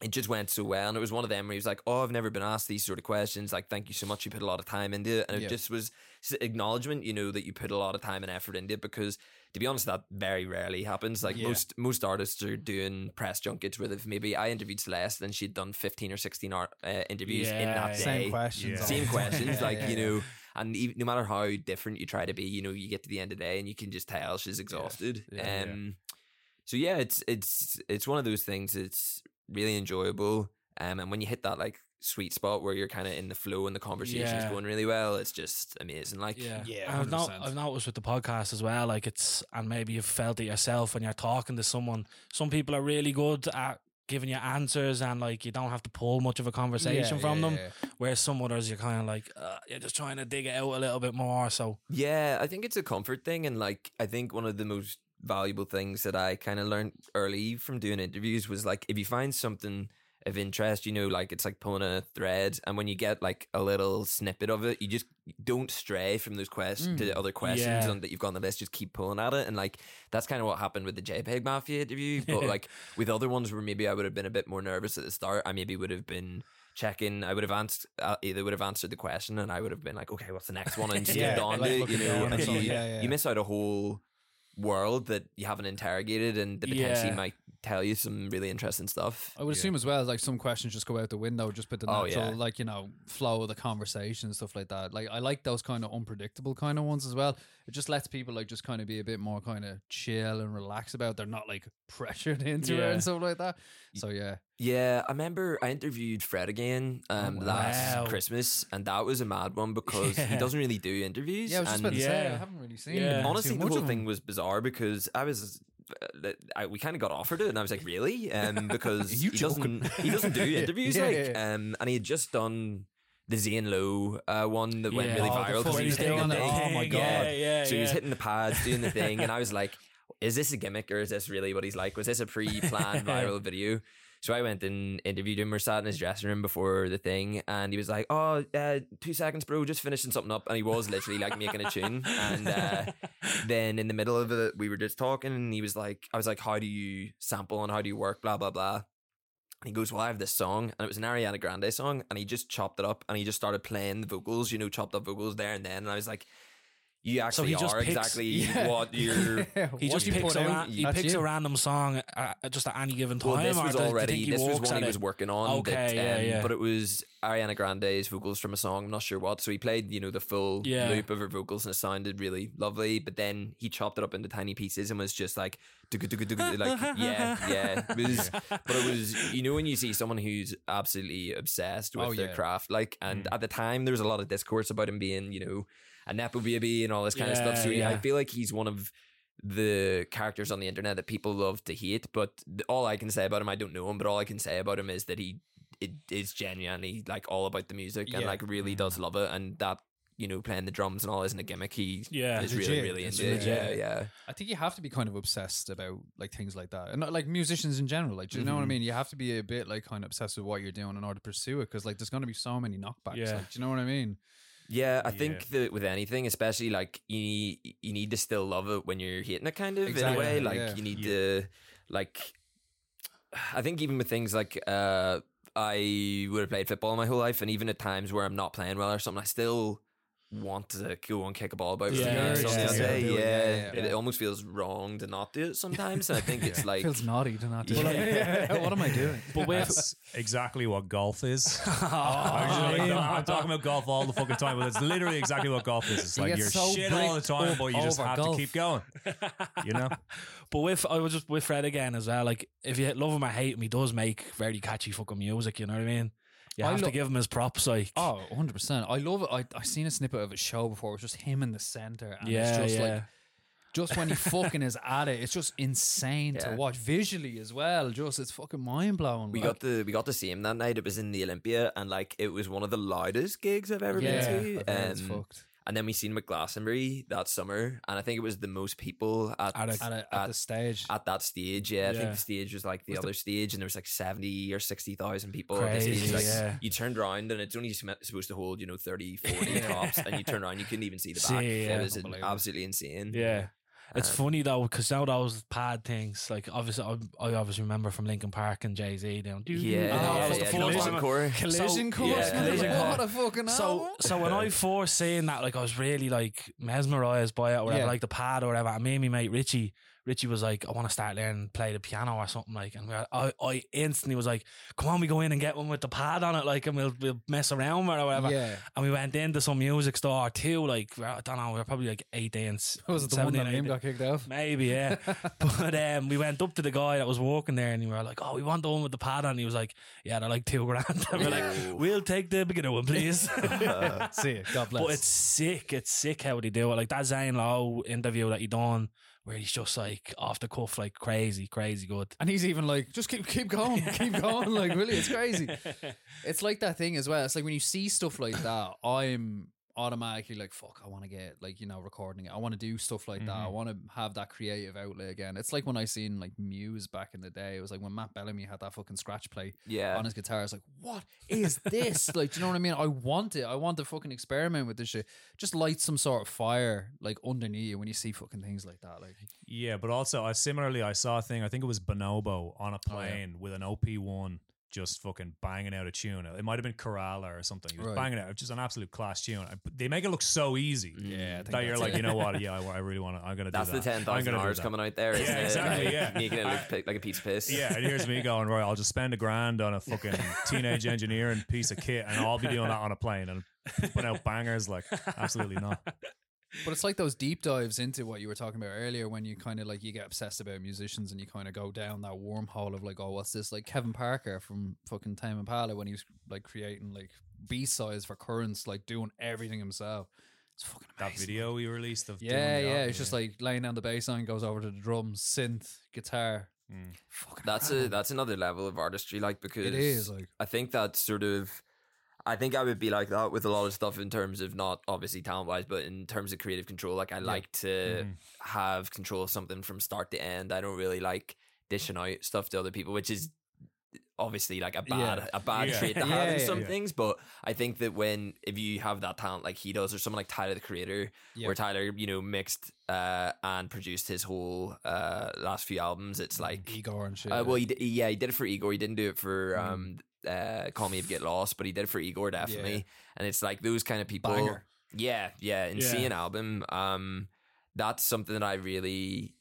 it just went so well. And it was one of them where he was like, oh, I've never been asked these sort of questions, like thank you so much, you put a lot of time into it. And it yeah. just was acknowledgement, you know, that you put a lot of time and effort into it, because to be honest, that very rarely happens. Like yeah. most most artists are doing press junkets where they've maybe, I interviewed Celeste and she'd done fifteen or sixteen art, uh, interviews yeah, in that day. Same questions. Yeah. Same questions. Like, yeah, you know, and even, no matter how different you try to be, you know, you get to the end of the day and you can just tell she's exhausted. Yeah. Yeah, um, yeah. So yeah, it's, it's, it's one of those things that's really enjoyable. Um, and when you hit that like sweet spot where you're kind of in the flow and the conversation's yeah. going really well, it's just amazing. Like, yeah, yeah I've, not, I've noticed with the podcast as well, like it's, and maybe you've felt it yourself when you're talking to someone, some people are really good at giving you answers and like you don't have to pull much of a conversation yeah, from yeah, them yeah. whereas some others you're kind of like uh, you're just trying to dig it out a little bit more. So yeah, I think it's a comfort thing, and like I think one of the most valuable things that I kind of learned early from doing interviews was like, if you find something of interest, you know, like it's like pulling a thread, and when you get like a little snippet of it, you just don't stray from those questions mm. to other questions yeah. on that you've got on the list. Just keep pulling at it, and like that's kind of what happened with the JPEG Mafia interview. But like with other ones where maybe I would have been a bit more nervous at the start, I maybe would have been checking, I would have answered uh, either would have answered the question, and I would have been like, okay, what's the next one, and yeah, skipped on like, it, you know. And so yeah, yeah. you miss out a whole world that you haven't interrogated and that potentially yeah. might tell you some really interesting stuff. I would assume yeah. as well, like some questions just go out the window just with the natural, oh, yeah. like, you know, flow of the conversation and stuff like that. Like, I like those kind of unpredictable kind of ones as well. It just lets people like just kind of be a bit more kind of chill and relaxed about it. They're not like pressured into yeah. it and stuff like that. So yeah. Yeah, I remember I interviewed Fred again um, oh, wow. last Christmas, and that was a mad one because yeah. he doesn't really do interviews. Yeah, I was just and, about to say, yeah. I haven't really seen yeah. it. Honestly, the whole thing was bizarre because I was... I, we kind of got offered it and I was like, really? Um, because he doesn't he doesn't do interviews yeah, like yeah, yeah. Um, and he had just done the Zane Lowe uh, one that yeah. went really oh, viral because he was doing the thing. Oh my God. Yeah, yeah, so he yeah. was hitting the pads, doing the thing, and I was like, is this a gimmick or is this really what he's like? Was this a pre-planned viral video? So I went and interviewed him or sat in his dressing room before the thing, and he was like, oh, uh, two seconds, bro, just finishing something up. And he was literally like making a tune. And uh, then in the middle of it, we were just talking, and he was like, I was like, how do you sample and how do you work, blah, blah, blah. And he goes, well, I have this song, and it was an Ariana Grande song, and he just chopped it up and he just started playing the vocals, you know, chopped up vocals there and then. And I was like, you actually so are picks, exactly yeah. what you're... he just you picks, a, ra- he picks a random song at just at any given time. Well, this was already... This was one he it? was working on. Okay, that, yeah, um, yeah. But it was Ariana Grande's vocals from a song, I'm not sure what. So he played, you know, the full yeah. loop of her vocals, and it sounded really lovely. But then he chopped it up into tiny pieces and was just like... like, yeah, yeah. It was, but it was... You know when you see someone who's absolutely obsessed with oh, their yeah. craft, like... And mm. at the time, there was a lot of discourse about him being, you know... a nepo baby and all this kind yeah, of stuff. So yeah, yeah. I feel like he's one of the characters on the internet that people love to hate, but the, all I can say about him, I don't know him, but all I can say about him is that he it, is genuinely like all about the music yeah. and like really does love it, and that, you know, playing the drums and all isn't a gimmick. He yeah, is legit. really, really into it. Yeah, yeah. I think you have to be kind of obsessed about like things like that, and not like musicians in general. Like, do you mm-hmm. know what I mean? You have to be a bit like kind of obsessed with what you're doing in order to pursue it, because like there's going to be so many knockbacks. Yeah. Like, do you know what I mean? Yeah, I yeah. think that with anything, especially like you, you need to still love it when you're hating it, kind of exactly. in a way. Like yeah. you need yeah. to, like, I think even with things like uh, I would have played football my whole life, and even at times where I'm not playing well or something, I still want to go and kick a ball about. Yeah, yeah, yeah, yeah. yeah. yeah. It, it almost feels wrong to not do it sometimes, and I think it's like it feels naughty to not do yeah. it. Yeah. What am I doing? But that's exactly what golf is. oh, I'm, like, I'm talking about golf all the fucking time, but it's literally exactly what golf is. It's like you're so shit all the time, but you just have golf. to keep going. You know. But with I was just with Fred again as well. Like, if you love him or hate him, he does make very catchy fucking music. You know what I mean? You have I to lo- give him his props. Like, oh, one hundred percent. I love it. I I seen a snippet of a show before. It was just him in the centre, and yeah, it's just yeah. like, just when he fucking is at it, it's just insane yeah. to watch visually as well. Just it's fucking mind blowing. We like. got the we got to see him that night. It was in the Olympia, and like it was one of the loudest gigs I've ever yeah, been to. Um, it's fucked. And then we seen him at Glastonbury that summer, and I think it was the most people at at, a, at, at, at the stage at that stage. Yeah, I yeah. think the stage was like the was other the, stage, and there was like seventy or sixty thousand people. Crazy, at the stage. Like, yeah. You turned around, and it's only supposed to hold, you know, thirty, forty tops, and you turn around, you couldn't even see the back. See, yeah, it was absolutely insane. Yeah, it's um, funny though, because now those pad things, like obviously, I, I obviously remember from Linkin Park and Jay Z down. Yeah, Collision Course, Collision Course, what a fucking so hour. So when I first seen that, like I was really like mesmerised by it, or whatever, yeah. like the pad or whatever. I made me mate Richie. Richie was like, I want to start learning play the piano or something like, and we were, I, I instantly was like, come on, we go in and get one with the pad on it, like, and we'll, we'll mess around with it or whatever. Yeah. And we went into some music store too, like, I don't know, we were probably like eighteen. Was it the one that name got kicked off? Maybe, yeah. But um, we went up to the guy that was working there, and we were like, oh, we want the one with the pad on. And he was like, yeah, they're like two grand. And we're like, we'll take the beginner one, please. uh, see it. God bless. But it's sick. It's sick how they do it. Like that Zane Lowe interview that he done, where he's just like off the cuff, like crazy, crazy good. And he's even like, just keep keep going, keep going. Like, really, it's crazy. It's like that thing as well. It's like when you see stuff like that, I'm automatically like, fuck, I want to get like, you know, recording it. I want to do stuff like mm-hmm. that. I want to have that creative outlet again. It's like when I seen like Muse back in the day. It was like when Matt Bellamy had that fucking scratch play yeah. on his guitar. I was like, what is this? Like, do you know what I mean? I want it. I want to fucking experiment with this shit. Just light some sort of fire like underneath you when you see fucking things like that. Like, yeah, but also I similarly I saw a thing, I think it was Bonobo on a plane oh, yeah. with an O P one just fucking banging out a tune. It might have been Kerala or something. He was right. banging out. Just an absolute class tune. They make it look so easy. Yeah, I think that you're like, it. you know what? Yeah, I, I really want to. I'm gonna. That's do that. the ten thousand hours coming out there. Yeah, exactly. Like, yeah, making it look I, like a piece of piss. Yeah, and here's me going, right, I'll just spend a grand on a fucking teenage engineering piece of kit, and I'll be doing that on a plane and putting out bangers. Like, absolutely not. But it's like those deep dives into what you were talking about earlier when you kind of like, you get obsessed about musicians and you kind of go down that wormhole of like, oh, what's this? Like Kevin Parker from fucking Tame Impala when he was like creating like B-sides for Currents, like doing everything himself. It's fucking amazing. That video we released of Yeah, doing yeah. Album, it's yeah. just like laying down the bass line, goes over to the drums, synth, guitar. Mm. Fucking that's a, that's another level of artistry, like, because it is, like, I think that sort of... I think I would be like that with a lot of stuff in terms of not obviously talent wise, but in terms of creative control. Like I yeah. like to mm. have control of something from start to end. I don't really like dishing out stuff to other people, which is obviously like a bad, yeah. a bad yeah. trait to yeah, have in yeah, some yeah. things. But I think that when, if you have that talent like he does, or someone like Tyler the Creator, yeah. where Tyler, you know, mixed uh, and produced his whole uh, last few albums, it's like Igor and shit. Uh, well, he did, yeah, he did it for Igor. He didn't do it for. Mm. Um, Uh, Call Me If You Get Lost, but he did it for Igor, definitely. Yeah. And it's like those kind of people. Banger. Yeah, yeah. And yeah. seeing an album, um, that's something that I really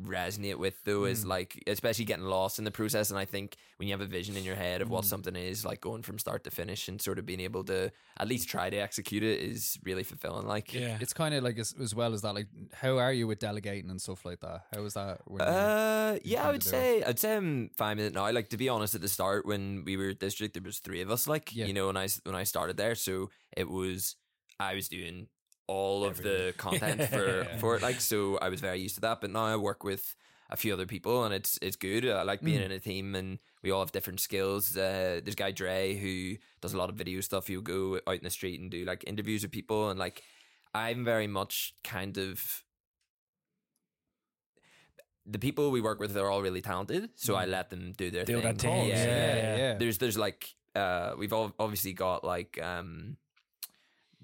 resonate with, though, mm. is like, especially getting lost in the process. And I think when you have a vision in your head of what mm. something is, like going from start to finish and sort of being able to at least try to execute it is really fulfilling. Like, yeah. it's kind of like, as, as well as that, like, how are you with delegating and stuff like that? How is that? When uh, yeah, I would say, it? I'd say I'm fine with it now. Like, to be honest, at the start, when we were at District, there was three of us, like, yeah. you know, when I, when I started there. So it was, I was doing all of Everything. the content for yeah. for it, like, so I was very used to that, but now I work with a few other people and it's it's good. I like being mm. in a team and we all have different skills. Uh, there's a guy Dre who does a lot of video stuff. He'll go out in the street and do like interviews with people, and like I'm very much kind of, the people we work with are all really talented, so mm. I let them do their Deal thing. Yeah. Yeah, yeah, yeah. There's there's like uh, we've all obviously got like um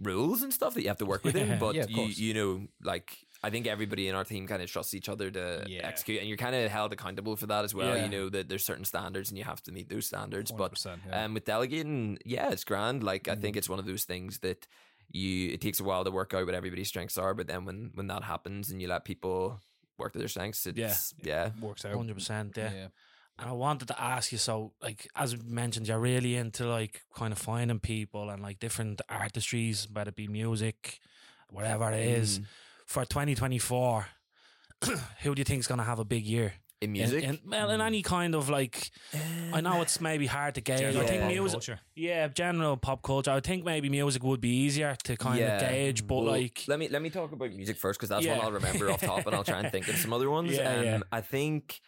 rules and stuff that you have to work within, yeah, but yeah, you, you know, like I think everybody in our team kind of trusts each other to yeah. execute, and you're kind of held accountable for that as well. Yeah. You know that there's certain standards and you have to meet those standards. But yeah. um, with delegating, yeah, it's grand. Like mm. I think it's one of those things that you, it takes a while to work out what everybody's strengths are, but then when when that happens and you let people work to their strengths, it's yeah, yeah. It works out one hundred percent. Yeah. yeah. And I wanted to ask you, so like as mentioned, you're really into like kind of finding people and like different artistries, whether it be music, whatever it is. Mm. For twenty twenty-four, who do you think is going to have a big year? In music? In, in, well, in any kind of like, I know it's maybe hard to gauge. General I think music, culture. Yeah, general pop culture. I think maybe music would be easier to kind yeah. of gauge, but well, like... Let me let me talk about music first, because that's yeah. what I'll remember off top, and I'll try and think of some other ones. Yeah, um, yeah. I think...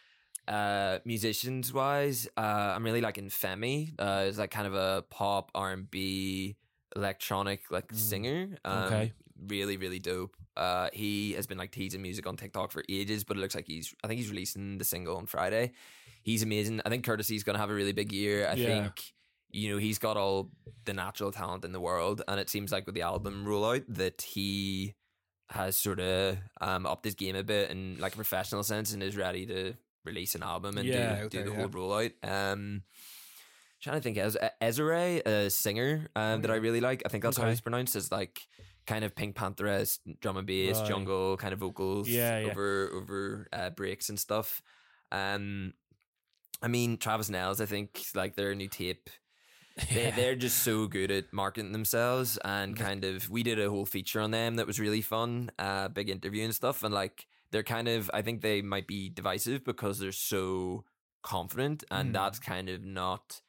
Uh, musicians wise, uh, I'm really liking Femi. Uh, is like kind of a pop R and B electronic like mm. singer. Um, okay, really really dope. Uh, he has been like teasing music on TikTok for ages, but it looks like he's, I think he's releasing the single on Friday. He's amazing. I think Courtesy's gonna have a really big year. I yeah. think, you know, he's got all the natural talent in the world, and it seems like with the album rollout that he has sort of um upped his game a bit in like a professional sense and is ready to release an album and yeah, do, okay, do the yeah. whole rollout. Um, trying to think, as Ezra, a singer um, that I really like. I think that's okay. how he's pronounced. Is like kind of Pink Panther-esque drum and bass, right. jungle kind of vocals yeah, yeah. over over uh, breaks and stuff. Um, I mean, Travis Nels. I think like their new tape. They, yeah. They're just so good at marketing themselves, and kind of, we did a whole feature on them that was really fun. Uh, big interview and stuff, and like. They're kind of, I think they might be divisive because they're so confident, and mm. that's kind of not,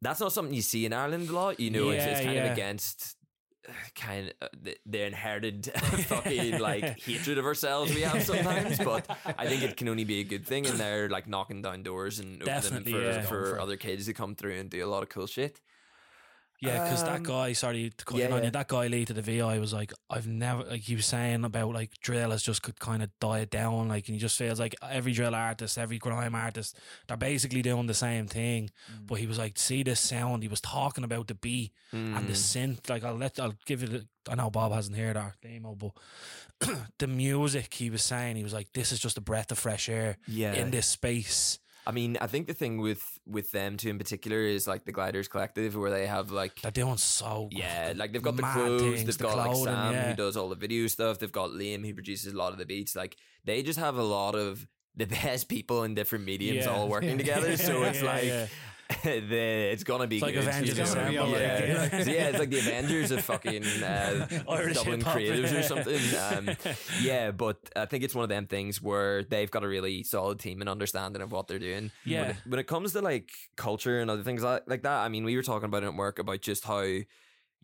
that's not something you see in Ireland a lot, you know, yeah, it's, it's kind yeah. of against kind of the, the inherited fucking like hatred of ourselves we have sometimes, but I think it can only be a good thing, and they're like knocking down doors and opening them for, yeah. for, for other kids to come through and do a lot of cool shit. Yeah, because um, that guy, sorry to cut yeah, you on yeah. you, that guy lead to the V I was like, I've never, like he was saying about like drill has just could kind of died down, like, and he just feels like every drill artist, every grime artist, they're basically doing the same thing. Mm. But he was like, see this sound, he was talking about the beat mm. and the synth, like I'll let, I'll give you the, I know Bob hasn't heard our demo, but the music he was saying, he was like, this is just a breath of fresh air yeah. in this space. I mean, I think the thing with, with them two in particular is like the Gliders Collective, where they have like they're doing so yeah, like they've got the clothes, they've got like Sam yeah. who does all the video stuff, they've got Liam who produces a lot of the beats. Like they just have a lot of the best people in different mediums yeah. all working together. So it's yeah, like. Yeah. the, it's gonna be it's good. Like Avengers you know? Gonna be yeah. Like, yeah. So yeah, it's like the Avengers of fucking uh, Irish Dublin creatives or something. Um, yeah, but I think it's one of them things where they've got a really solid team and understanding of what they're doing. Yeah, when it, when it comes to like culture and other things like, like that, I mean, we were talking about it at work about just how, you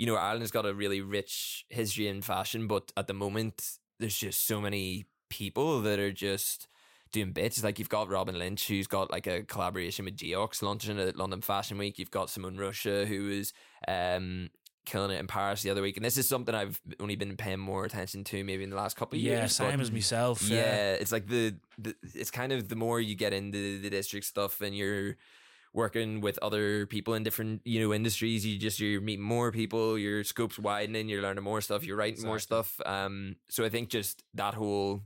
know, Ireland's got a really rich history in fashion, but at the moment there's just so many people that are just doing bits. Like you've got Robin Lynch, who's got like a collaboration with Geox launching at London Fashion Week. You've got Simone Rocha, who is um, killing it in Paris the other week. And this is something I've only been paying more attention to maybe in the last couple of yeah, years. Yeah, same as myself. Yeah, yeah, it's like the, the it's kind of the more you get into the district stuff and you're working with other people in different, you know, industries, you just you're meeting more people, your scope's widening, you're learning more stuff, you're writing exactly. more stuff. Um, so I think just that whole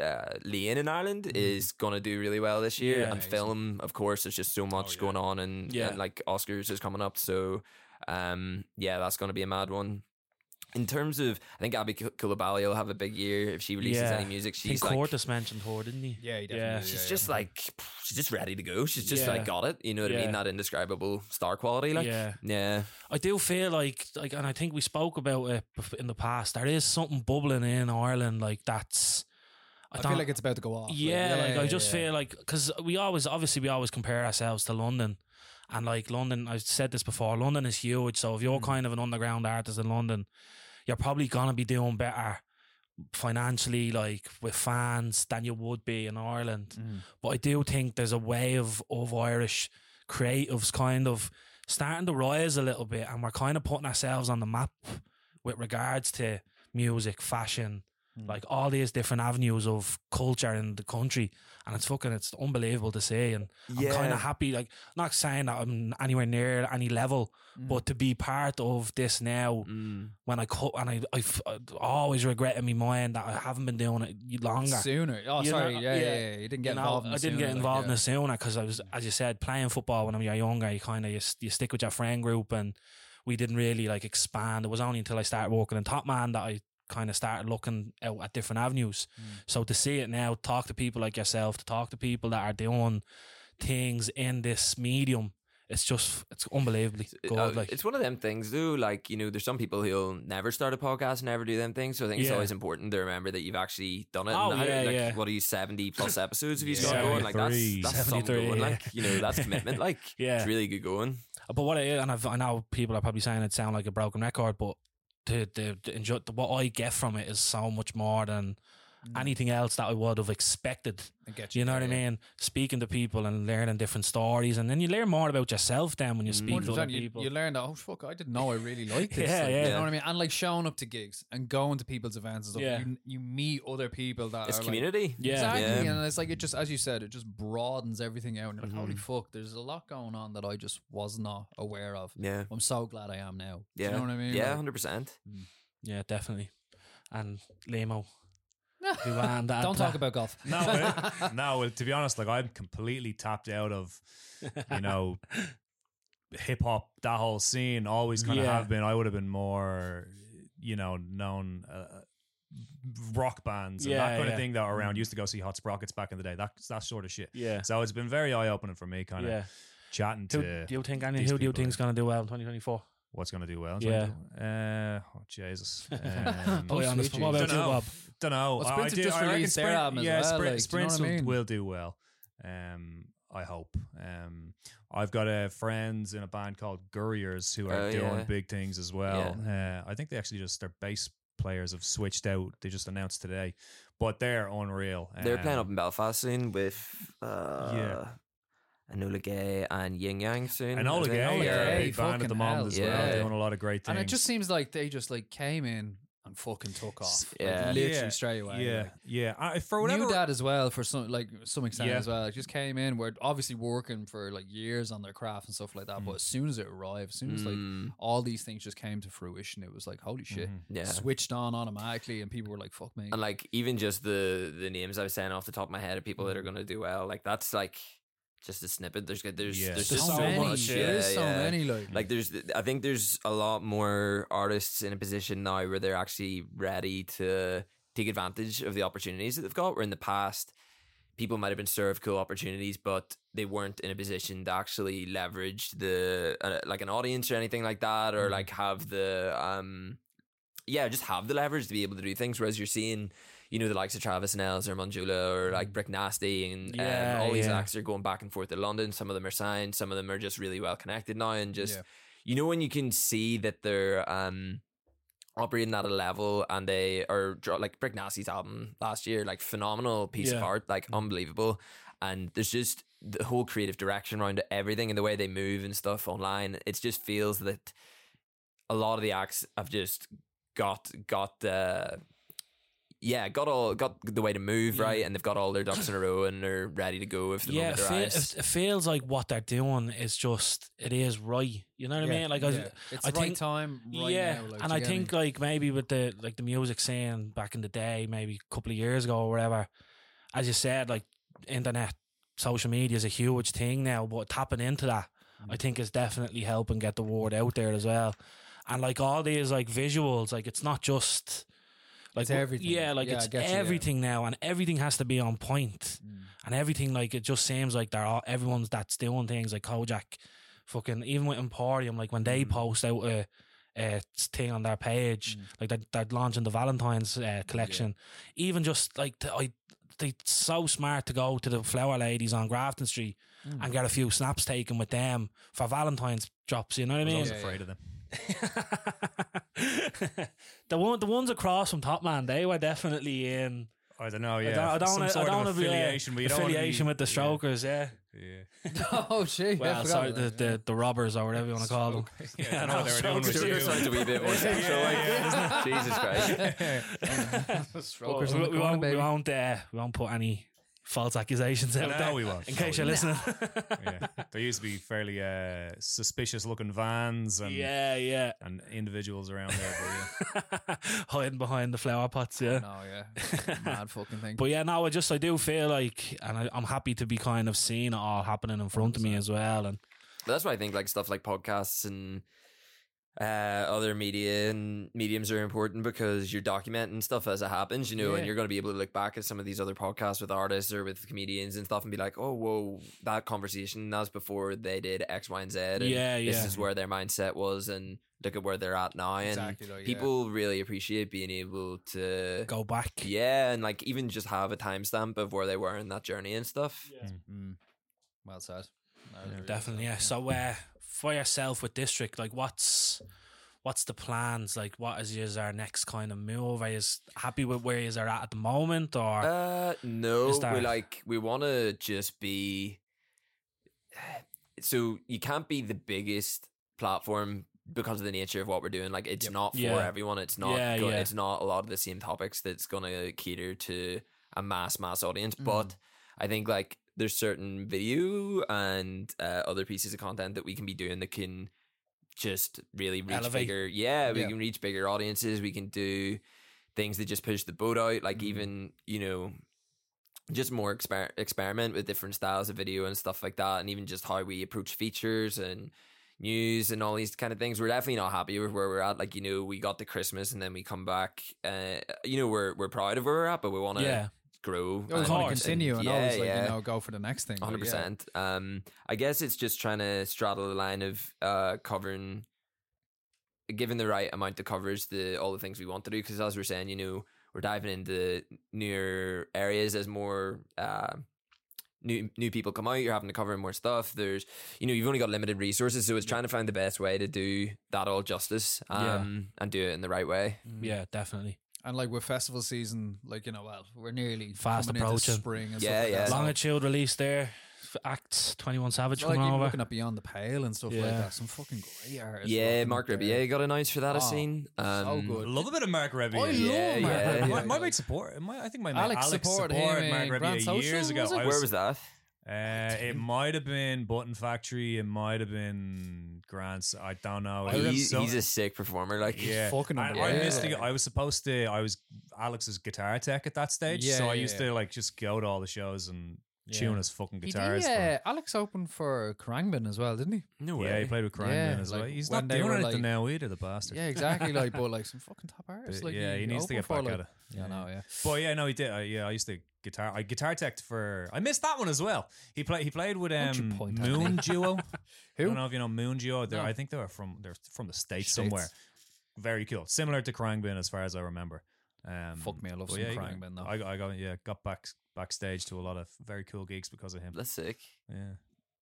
Uh, Lean in Ireland mm. is going to do really well this year yeah, and exactly. film, of course, there's just so much oh, yeah. going on and, yeah. and like Oscars is coming up, so um, yeah that's going to be a mad one. In terms of, I think Abby Coulibaly will have a big year if she releases yeah. any music. She's I think Courtesy like, mentioned her, didn't he? Yeah, he definitely. Yeah. She's yeah, just yeah. like, she's just ready to go. She's just yeah. like got it. You know what yeah. I mean? That indescribable star quality. Like, yeah. yeah. I do feel like, like, and I think we spoke about it in the past, there is something bubbling in Ireland like that's I, I feel like it's about to go off. Yeah, like, yeah, like I just yeah. feel like, because we always, obviously we always compare ourselves to London, and like London, I've said this before, London is huge. So if you're mm. kind of an underground artist in London, you're probably going to be doing better financially, like with fans, than you would be in Ireland. Mm. But I do think there's a wave of Irish creatives kind of starting to rise a little bit, and we're kind of putting ourselves on the map with regards to music, fashion, like all these different avenues of culture in the country, and it's fucking it's unbelievable to see. And yeah. I'm kind of happy, like not saying that I'm anywhere near any level, mm. but to be part of this now mm. when I cut and I I've, I've always regret in my mind that I haven't been doing it longer sooner oh you sorry know, yeah, yeah, yeah yeah you didn't get you know, involved in I didn't sooner, get involved like, in it sooner, because I was, as you said, playing football when I was younger, you kind of you, you stick with your friend group, and we didn't really like expand. It was only until I started working in Top Man that I kind of started looking out at different avenues. Mm. So to see it now, talk to people like yourself, to talk to people that are doing things in this medium, it's just, it's unbelievably good. Uh, like. It's one of them things though, like, you know, there's some people who'll never start a podcast, never do them things. So I think yeah. it's always important to remember that you've actually done it. Oh, and yeah, like, yeah. what are you, seventy plus episodes have you yeah. got going? Like that's, that's something going. Yeah. Like, you know, that's commitment. Like yeah. it's really good going. But what it is, and I've, I know people are probably saying it sound like a broken record, but To, to, to enjoy to, what I get from it is so much more than mm. anything else that I would have expected. I get you, you know what yeah. I mean? Speaking to people and learning different stories, and then you learn more about yourself then when you mm. speak to other you, people. You learn that, oh fuck, I didn't know I really liked this. yeah, like, yeah. You know what I mean? And like showing up to gigs and going to people's events and stuff, yeah. you, you meet other people that it's are community. Like, yeah. Exactly. Yeah. And it's like, it just, as you said, it just broadens everything out. And you're like, mm-hmm. holy fuck, there's a lot going on that I just was not aware of. Yeah. I'm so glad I am now. Yeah. Do you know what I mean? Yeah, like, one hundred percent. Yeah, definitely. And Lemo. Don't talk plan. about golf. No, it, no. To be honest, like I'm completely tapped out of, you know, hip hop. That whole scene always kind of yeah. have been. I would have been more, you know, known uh, rock bands yeah, and that kind yeah. of thing that were around. Used to go see Hot Sprockets back in the day. That that sort of shit. Yeah. So it's been very eye opening for me, kind of yeah. chatting who, to. Do you think any? Who do you think's gonna do well in twenty twenty-four? What's going to do well? Yeah. Uh, oh, Jesus. Um, Boy, honest, what about you, Bob? Don't know. Well, Sprints have just released their album as well. Yeah, Sprint, like, Sprints you know I mean? will do well. Um, I hope. Um, I've got uh, friends in a band called Gurriers who are oh, doing yeah. big things as well. Yeah. Uh, I think they actually just, their bass players have switched out. They just announced today. But they're unreal. They're um, playing up in Belfast soon with... Uh, yeah. Enola Gay and Yin Yang soon. Enola Gay, yeah, yeah, big band at the moment as well, yeah. doing a lot of great things. And it just seems like they just like came in and fucking took off. Yeah. Like, literally yeah. straight away. Yeah. Like, yeah. I, for whatever. Knew that as well for some, like, some extent yeah. as well. Like, just came in, we're obviously working for like years on their craft and stuff like that. Mm. But as soon as it arrived, as soon as mm. like all these things just came to fruition, it was like, holy shit. Mm. Yeah. Switched on automatically and people were like, fuck me. And like, even just the, the names I was saying off the top of my head of people mm. that are going to do well, like that's like, just a snippet. There's there's yeah. there's just so, so many, much. Yeah, there's yeah. so many. Like, like there's. I think there's a lot more artists in a position now where they're actually ready to take advantage of the opportunities that they've got. Where in the past, people might have been served cool opportunities, but they weren't in a position to actually leverage the uh, like an audience or anything like that, or mm-hmm. like have the um. yeah, just have the leverage to be able to do things. Whereas you're seeing, you know, the likes of Travis and Els or Manjula or like Brick Nasty and, yeah, and all these yeah. acts are going back and forth to London. Some of them are signed, some of them are just really well connected now. And just, yeah. you know, when you can see that they're um, operating at a level and they are like Brick Nasty's album last year, like phenomenal piece yeah. of art, like mm-hmm. unbelievable. And there's just the whole creative direction around everything and the way they move and stuff online. It just feels that a lot of the acts have just got got uh yeah got all got the way to move yeah. right, and they've got all their ducks in a row and they're ready to go if the yeah, moment arrives. It feels like what they're doing is just it is right, you know what yeah, I mean, like yeah. I, it's I right think, time right yeah now, like, and I think me? Like maybe with the like the music scene back in the day, maybe a couple of years ago or whatever, as you said, like internet, social media is a huge thing now, but tapping into that mm. I think is definitely helping get the word out there as well. And like all these like visuals, like it's not just like it's everything. Yeah, like yeah, it's everything you, yeah. now, and everything has to be on point. Mm. And everything, like it just seems like they're all everyone's that's doing things like Kojak, fucking even with Emporium, like when they mm. post out a, a thing on their page, mm. like they're, they're launching the Valentine's uh, collection. Yeah. Even just like the, I, they're so smart to go to the flower ladies on Grafton Street mm. and get a few snaps taken with them for Valentine's drops. You know what I mean? I was afraid of them. the one, the ones across from Top Man, they were definitely in. I don't know. Yeah, I don't. Some I don't, sort I don't of affiliation. Be, uh, affiliation don't be, with the Strokers. Yeah. Yeah. yeah. oh shit. Well, sorry, the, the the robbers or whatever you want to call them. Yeah, yeah, I know no, they were doing with you. Sounds a wee bit more sexual. Yeah, yeah, yeah. Jesus Christ. Strokers. Well, we, we, won't, we won't. Uh, we won't put any false accusations out no, there. No, we won't. In case you're listening. yeah. There used to be fairly uh, suspicious looking vans and yeah, yeah. and individuals around there. But, yeah. Hiding behind the flower pots, yeah. Oh, no, yeah. Mad fucking thing. But yeah, no, I just, I do feel like, and I, I'm happy to be kind of seeing it all happening in front of me as well. And but that's why I think like stuff like podcasts and uh other media and mediums are important, because you're documenting stuff as it happens, you know, yeah. and you're going to be able to look back at some of these other podcasts with artists or with comedians and stuff and be like, oh whoa, that conversation, that's before they did X, Y and Z, and yeah, yeah. this is where their mindset was and look at where they're at now. Exactly, and like, people yeah. really appreciate being able to go back yeah and like even just have a timestamp of where they were in that journey and stuff. yeah. mm-hmm. Well said. No, definitely, yeah. So, uh, for yourself with District, like, what's what's the plans? Like, what is, is our next kind of move? Are you happy with where you're at at the moment, or uh, no? There... We like we want to just be. So you can't be the biggest platform because of the nature of what we're doing. Like, it's yep. not for yeah. everyone. It's not. Yeah, go- yeah. It's not a lot of the same topics that's gonna cater to a mass mass audience. Mm. But I think like. There's certain video and uh, other pieces of content that we can be doing that can just really reach Elevate. bigger. Yeah, we yeah. can reach bigger audiences. We can do things that just push the boat out. Like mm-hmm. even, you know, just more exper- experiment with different styles of video and stuff like that. And even just how we approach features and news and all these kind of things. We're definitely not happy with where we're at. Like, you know, we got to Christmas and then we come back. Uh, you know, we're we're proud of where we're at, but we want to... Yeah. grow oh, and hard. continue and, and yeah, always like, yeah. you know, go for the next thing. one hundred percent yeah. um I guess it's just trying to straddle the line of uh covering, giving the right amount of coverage to all the things we want to do, because as we're saying, you know, we're diving into newer areas as more uh new new people come out. You're having to cover more stuff. There's, you know, you've only got limited resources, so it's trying to find the best way to do that all justice um yeah. and do it in the right way. Yeah, definitely. And like with festival season, like, you know, well, we're nearly fast approaching spring. And yeah, stuff like yeah. that. Longitude release there. acts, twenty-one Savage like coming over. Looking at Beyond the Pale and stuff yeah. like that. Some fucking great artists. Yeah, Mark Rebier got announced for that, oh, I've seen. Um, so good. Love a bit of Mark Rebier. I yeah, love Mark yeah, Rebier. Yeah. My, my mate support. My, I think my mate Alex, Alex supported support Mark Rebier years ago. Was Where was that? Uh, it might have been Button Factory. It might have been Grant's. I don't know. I he, so, he's a sick performer. Like yeah. fucking. I, I missed it. I was supposed to. I was Alex's guitar tech at that stage, yeah, so I used yeah. to like just go to all the shows and yeah. tune his fucking guitars. Yeah, uh, Alex opened for Krangman as well, didn't he? No way. Yeah, he played with Krangman yeah, as like well. He's not doing anything like, now either, the bastard. Yeah, exactly. Like, but like some fucking top artists. Like, yeah, he, he needs to get back like, at it. Yeah, no, yeah. But yeah, no, he did. I, yeah, I used to. Guitar, I guitar teched for. I missed that one as well. He played. He played with um, Moon Duo. Who? I don't know if you know Moon Duo. They're, no. I think they were from. They're from the States, States somewhere. Very cool. Similar to Krangbin as far as I remember. Um, Fuck me, I love some yeah, Krangbin though. I, I got yeah got back backstage to a lot of very cool gigs because of him. That's sick. Yeah,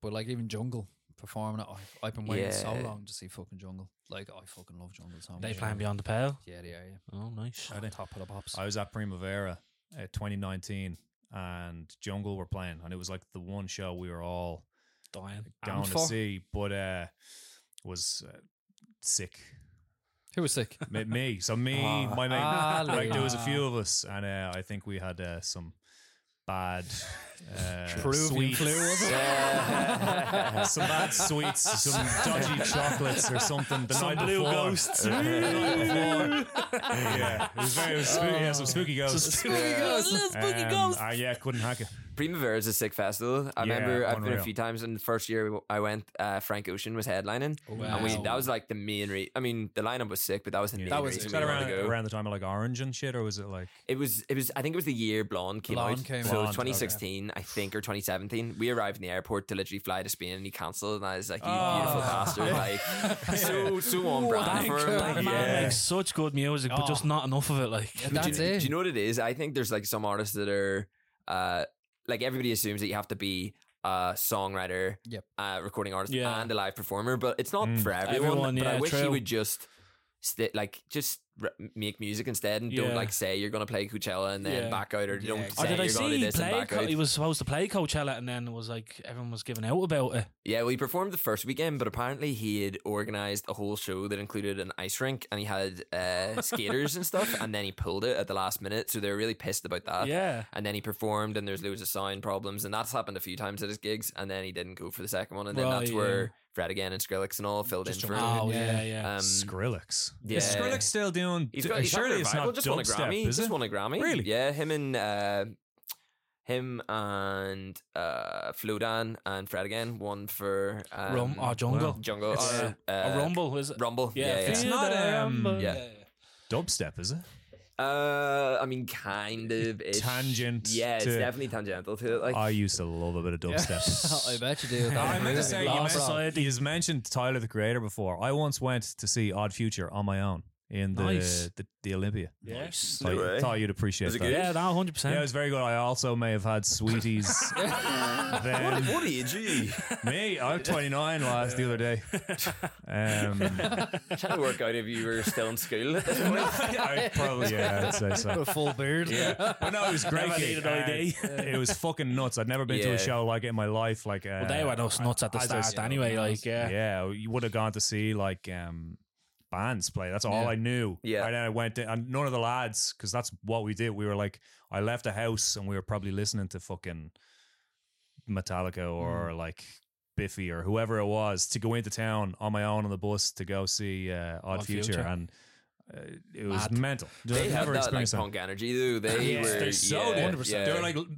but like even Jungle performing it, I've, I've been waiting yeah. so long to see fucking Jungle. Like I fucking love Jungle so much. They playing Beyond the Pale. Yeah, they are. Yeah. Oh, nice. I didn't top of the pops. I was at Primavera. Uh, twenty nineteen and Jungle were playing, and it was like the one show we were all dying going to see, but uh, was uh, sick. Who was sick? Me. me. So me, oh, my mate. Ah, like yeah. there was a few of us, and uh, I think we had uh, some bad uh, sweets. Yeah. Some bad sweets, some dodgy chocolates or something. The some night blue before. Ghosts. Yeah. The night before. Yeah, it was very it was spooky, yeah, some spooky ghosts. Some spooky yeah. ghosts. Little spooky um, ghosts. Uh, yeah, couldn't hack it. Primavera is a sick festival. I yeah, remember I've unreal. been a few times, and the first year I went, uh, Frank Ocean was headlining. Oh, wow. And we, that was like the main re- I mean, the lineup was sick, but that was the yeah. main that was, reason. Was that around, around the time of like Orange and shit, or was it like? It was, It was. I think it was the year Blonde came Blonde out. Came so out. It was twenty sixteen, okay. I think, or twenty seventeen. We arrived in the airport to literally fly to Spain, and he cancelled, and I was like, you oh. beautiful bastard. Like, so, so on brand for him. Like, yeah. Like, such good music, oh. but just not enough of it. Like, yeah, that's do you, it. Do you know what it is? I think there's like some artists that are, uh, like everybody assumes that you have to be a songwriter, yep. uh, recording artist, yeah. and a live performer, but it's not mm. for everyone. everyone but yeah, I wish true. he would just st- like just re- make music instead, and yeah. don't like say you're going to play Coachella and then yeah. back out, or yeah, don't exactly. say or you're going to do this and back Co- out. He was supposed to play Coachella, and then it was like everyone was giving out about it. Yeah, well, he performed the first weekend, but apparently he had organised a whole show that included an ice rink, and he had uh, skaters and stuff, and then he pulled it at the last minute, so they were really pissed about that. Yeah. And then he performed, and there's loads of sound problems, and that's happened a few times at his gigs, and then he didn't go for the second one, and then right, that's yeah. where Fred Again and Skrillex and all filled Just in for him. Oh, yeah, yeah. Um, Skrillex. Yeah. Is Skrillex still doing... He's got, he's surely got it's not Just won a Grammy. Just it? won a Grammy. Really? Yeah, him and... Uh, Him and uh, Flodan and Fred Again won for um, Rum or Jungle. Jungle. Or, uh, a Rumble, is it? Rumble. Yeah, yeah, yeah. It's not um, a yeah. dubstep, is it? Uh, I mean, kind of. Tangent. Yeah, it's definitely tangential to it. Like, I used to love a bit of dubstep. Yeah. I bet you do. That I meant to say, you mentioned, you've mentioned Tyler the Creator before. I once went to see Odd Future on my own. In the, nice. the the Olympia. Yes. Thought, no thought you'd appreciate was it that. Good? Yeah, no, one hundred percent. Yeah, it was very good. I also may have had sweeties. Then, what, what age are you? Me? I'm twenty-nine last the other day. Um, trying to work out if you were still in school at this point. I probably, yeah, I'd say so. A full beard. Yeah. But no, it was great. It was fucking nuts. I'd never been yeah. to a show like it in my life. Like, uh, well, they were those nuts at the start anyway. Like, yeah. yeah, you would have gone to see like... um bands play. That's all yeah. I knew. Yeah. And then I went in, and none of the lads, because that's what we did. We were like, I left the house and we were probably listening to fucking Metallica or mm. like Biffy or whoever it was, to go into town on my own on the bus to go see uh, Odd Future. Future. And uh, it was Mad. mental. They had that like punk energy though. They yeah. were they so yeah, one hundred percent. Yeah. They were like,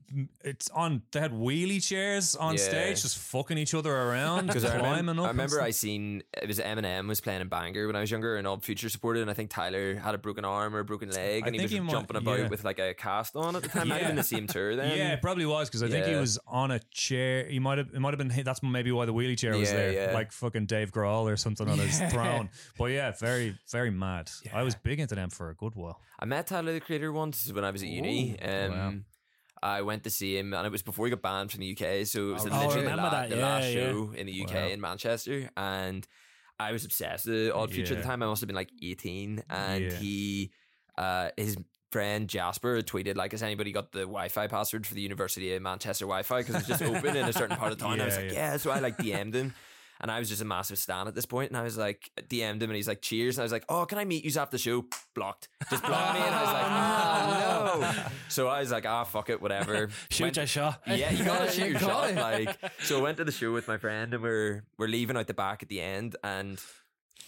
it's on. They had wheelie chairs on yeah. stage, just fucking each other around. Because I, I remember I seen it was Eminem was playing in Bangor when I was younger, and Odd Future supported. And I think Tyler had a broken arm or a broken leg, I and he was he jumping might, about yeah. with like a cast on at the time. yeah. Might have been the same tour then. Yeah, it probably was, because I yeah. think he was on a chair. He might have. It might have been. That's maybe why the wheelie chair was yeah, there, yeah. like fucking Dave Grohl or something on yeah. his throne. But yeah, very, very mad. Yeah. I I was big into them for a good while. I met Tyler the Creator once when I was at uni. Ooh, um, wow. I went to see him, and it was before he got banned from the U K. So it was oh, literally the, la- that. the yeah, last yeah. show in the U K wow. in Manchester, and I was obsessed with Odd Future yeah. at the time. I must have been like eighteen, and yeah. he, uh, his friend Jasper tweeted, like, has anybody got the Wi-Fi password for the University of Manchester Wi-Fi? Because it's just open in a certain part of town. Yeah, I was like, yeah. yeah. So I like D M'd him. And I was just a massive stan at this point. And I was like, D M'd him and he's like, cheers. And I was like, oh, can I meet you after the show? Blocked. Just blocked me. And I was like, oh, no. So I was like, ah, oh, fuck it, whatever. Shoot went, your shot. Yeah, you got to shoot your shot. Like, so I went to the show with my friend and we're, we're leaving out the back at the end. And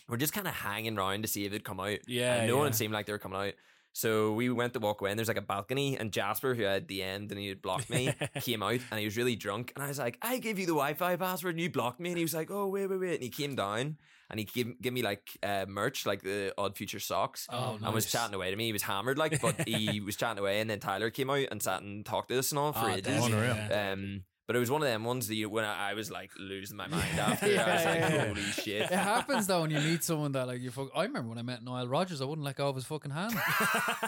we're just kind of hanging around to see if they'd come out. Yeah. And no yeah. one seemed like they were coming out. So we went to walk away and there's like a balcony and Jasper, who I had D M'd and he had blocked me, came out and he was really drunk. And I was like, I gave you the Wi-Fi password and you blocked me. And he was like, oh, wait, wait, wait. And he came down and he gave, gave me like uh, merch, like the Odd Future socks. Oh, nice. And was chatting away to me. He was hammered, like, but he was chatting away. And then Tyler came out and sat and talked to us and all for oh, ages. Yeah. Um, But it was one of them ones that you, when I, I was like losing my mind after. yeah, I was like, yeah, holy yeah. shit. It happens though when you meet someone that like you fuck. I remember when I met Niall Rogers, I wouldn't let go of his fucking hand.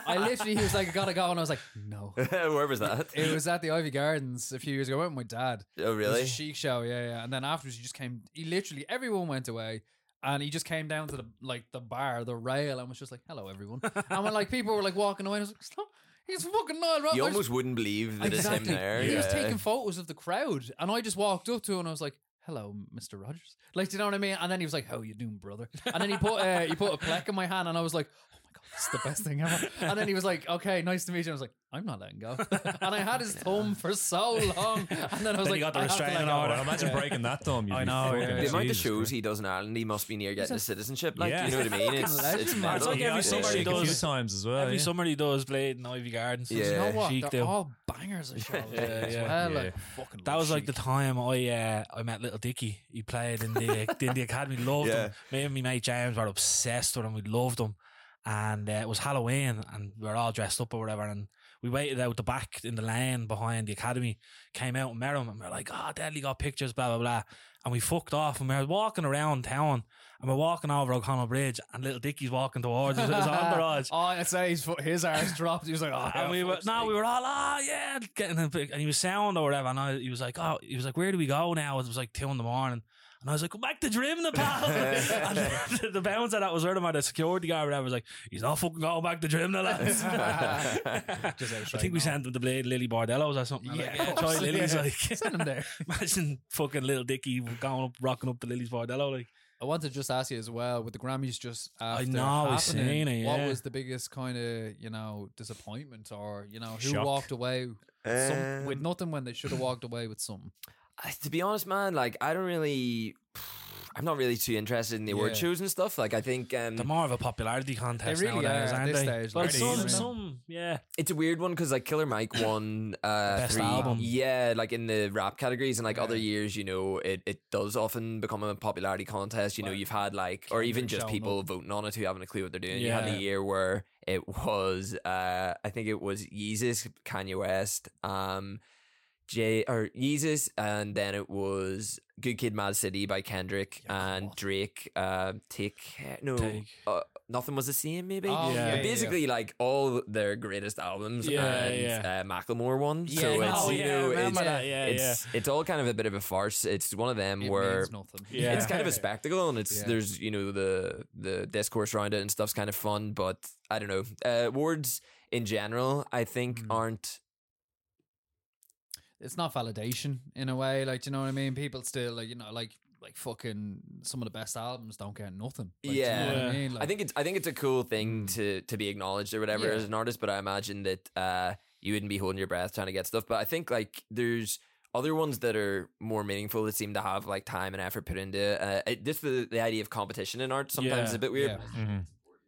I literally, he was like, I gotta go. And I was like, no. Where was that? It, it was at the Ivy Gardens a few years ago. I went with my dad. Oh, really? It was a chic show, yeah, yeah. And then afterwards, he just came, he literally, everyone went away. And he just came down to the like the bar, the rail, and was just like, hello, everyone. And when like people were like walking away, and I was like, stop. He's fucking Niall Rogers. You almost wouldn't believe that exactly. it's him there. He yeah. was taking photos of the crowd. And I just walked up to him and I was like, hello, Mister Rogers. Like, do you know what I mean? And then he was like, how you doing, brother? And then he put uh, he put a plaque in my hand and I was like, oh my God, that's the best thing ever. And then he was like, okay, nice to meet you. And I was like, I'm not letting go. And I had his thumb for so long. And then I was then like, you got the restraining order. Imagine yeah. breaking that thumb. I know. Yeah. The Jesus amount of shows he does in Ireland, he must be near getting a citizenship. Like, yeah. you know what I mean? It's, it's, it's like every summer he does. A few times as well. Every yeah. summer he does Blade in Ivy Gardens. Yeah. You know what? Sheik They're do. all bangers of shows. yeah, yeah, yeah. Well, yeah. Like, fucking that was Sheik. Like the time I uh, I met Little Dicky. He played in the in the academy. Loved yeah. him. Me and my mate James were obsessed with him. We loved him. And uh, it was Halloween and we were all dressed up or whatever, and we waited out the back in the lane behind the academy, came out and met him, and we were like, oh, Deadly got pictures, blah, blah, blah. And we fucked off and we were walking around town and we we're walking over O'Connell Bridge and Little Dicky's walking towards us. It was on barrage. Oh, I'd say his, his arse dropped. He was like, oh, and we were, no, me. we were all, oh, yeah, getting a pic. And he was sound or whatever. And I, he was like, oh, he was like, where do we go now? It was like two in the morning. And I was like, come back to Drimna, pal. And the, the bouncer that was with him, or the security guard or whatever, was like, he's not fucking going back to Drimna, lads. Just I think we on. sent him to Blade Lily Bordello's or something. Yeah, like, yeah Troy Lily's yeah. like, send him there. Imagine fucking Little Dicky going up, rocking up to Lily's Bordello. Like, I want to just ask you as well, with the Grammys just after I know, I've seen it, yeah. what was the biggest kind of, you know, disappointment or, you know, who Shock. walked away um, some, with nothing when they should have walked away with something? To be honest, man, like, I don't really... I'm not really too interested in the award yeah. shows and stuff. Like, I think... Um, they're more of a popularity contest really nowadays, aren't they? Stage, like, some, some, yeah. It's a weird one because, like, Killer Mike won... Uh, Best three, album. Yeah, like, in the rap categories. And, like, yeah. other years, you know, it, it does often become a popularity contest. You well, know, you've had, like... Or even just people up. voting on it who haven't a clue what they're doing. Yeah. You had a year where it was... Uh, I think it was Yeezus, Kanye West... Um, Jay or Yeezus, and then it was Good Kid Mad City by Kendrick yeah, and what? Drake. Uh, take no, take. Uh, Nothing Was the Same. Maybe oh, yeah, yeah, basically yeah. like all their greatest albums yeah, and yeah. Uh, Macklemore one. Yeah, so it's oh, you yeah, know it's yeah, yeah, it's yeah. it's all kind of a bit of a farce. It's one of them it where yeah. it's kind of a spectacle, and it's yeah. there's you know the the discourse around it and stuff's kind of fun, but I don't know. Uh, awards in general, I think, mm. aren't. It's not validation in a way, like, do you know what I mean? People still, like, you know, like, like fucking some of the best albums don't get nothing. Like, yeah, do you know what I mean? Like, I think it's, I think it's a cool thing to to be acknowledged or whatever yeah. as an artist, but I imagine that uh, you wouldn't be holding your breath trying to get stuff. But I think like there's other ones that are more meaningful that seem to have like time and effort put into uh, it. This the the idea of competition in art sometimes yeah. is a bit weird. Yeah. Mm-hmm.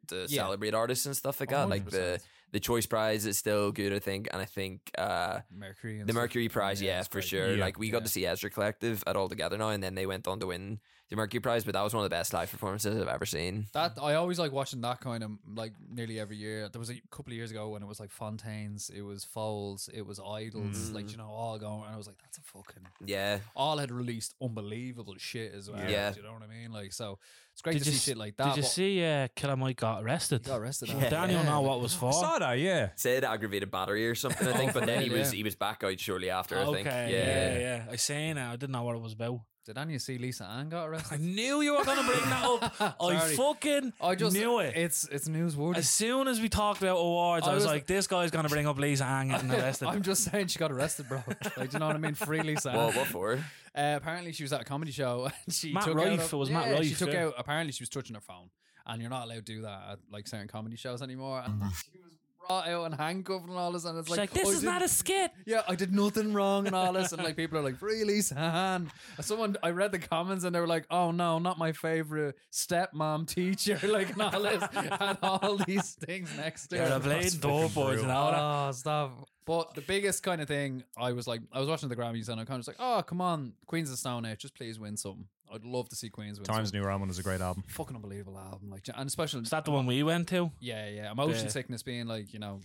To yeah. celebrate artists and stuff like that. one hundred percent. Like the the Choice Prize is still good, I think, and I think uh, Mercury and the Mercury Prize, yeah, yeah for sure. Yeah. Like we got yeah. to see Ezra Collective at All Together Now, and then they went on to win the Mercury Prize. But that was one of the best live performances I've ever seen. That I always like watching that kind of like nearly every year. There was a couple of years ago when it was like Fontaines, it was Foals, it was Idols, mm. like you know all going. And I was like, that's a fucking yeah. All had released unbelievable shit as well. Yeah, you know what I mean? Like so. It's great did to you, see shit like that. Did you see uh, Killer Mike got arrested? He got arrested. Yeah. Daniel yeah. know what it was for. I saw that, yeah. Said aggravated battery or something, I think. But then he was yeah. he was back out shortly after, okay, I think. Yeah, yeah, yeah. I seen it. I didn't know what it was about. Did Anya see Lisa Ann got arrested? I knew you were going to bring that up. I fucking I just, knew it. It's it's newsworthy. As soon as we talked about awards, I, I was, was like, this guy's going to bring up Lisa Ann getting arrested. I'm just saying she got arrested, bro. Like, do you know what I mean? Free Lisa Ann. Well, what for? Uh, apparently she was at a comedy show. And she Matt took Rife. Out, it was yeah, Matt Rife. She took yeah. out, apparently she was touching her phone. And you're not allowed to do that at like certain comedy shows anymore. And she was brought out and handcuffed and all this, and it's like, like this oh, is not a skit. Yeah, I did nothing wrong and all this, and like people are like, free Lisa Ann. Someone, I read the comments and they were like, oh no, not my favorite stepmom teacher, like and all this, and all these things next to her. They're playing door boys and all that. Oh, stop. But the biggest kind of thing, I was like, I was watching the Grammys and I kind of was like, oh, come on, Queens of the Stone Age, just please win something. I'd love to see Queens win Times something. New Roman is a great album. Fucking unbelievable album. Like, and especially... Is that the one we went to? Yeah, yeah. Emotion the... Sickness being like, you know,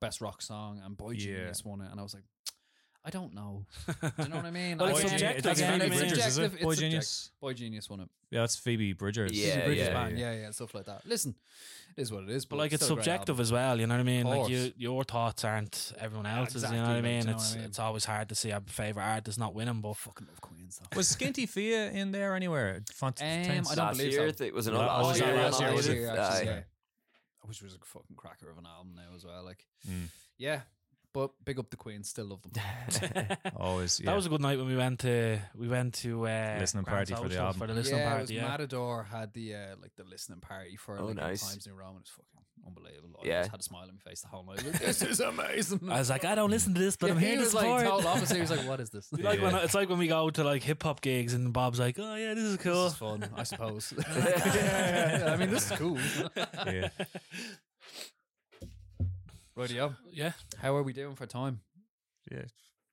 best rock song, and Boy Genius yeah. won it. And I was like, I don't know. Do you know what I mean? Well, it's Boy subjective. It's Phoebe Bridgers, is it? Boy Genius? Boy Genius won it. Yeah, that's Phoebe Bridgers. Yeah, Phoebe Bridgers yeah, band. yeah, yeah, yeah, stuff like that. Listen, it is what it is. But, but like, it's, it's subjective as well, you know what I mean? Like, you, your thoughts aren't everyone else's, yeah, exactly, you know what I mean? It's I mean? It's always hard to see our favourite artist not winning, but fucking love Queens, though. Was Skinty Fia in there anywhere? Um, I don't believe so. Th- was it no, last, last year? Last year, last year, yeah. I wish it was a fucking cracker of an album now as well. Like, yeah. But big up the Queen, still love them. Always, yeah. That was a good night when we went to we went to uh, listening party for the album. For the listening yeah, party, it was yeah. Matador had the uh, like the listening party for oh, like, nice. Times New Roman. It was fucking unbelievable. I yeah. just had a smile on my face the whole night. Like, this is amazing. I was like, I don't listen to this, but yeah, I'm here to support. Like, total opposite. He was like, what is this? Yeah. Like when, it's like when we go to like hip hop gigs and Bob's like, oh yeah, this is cool. This is fun, I suppose. yeah, yeah, I mean, this is cool. yeah. Rightio. Yeah. How are we doing for time? Yeah.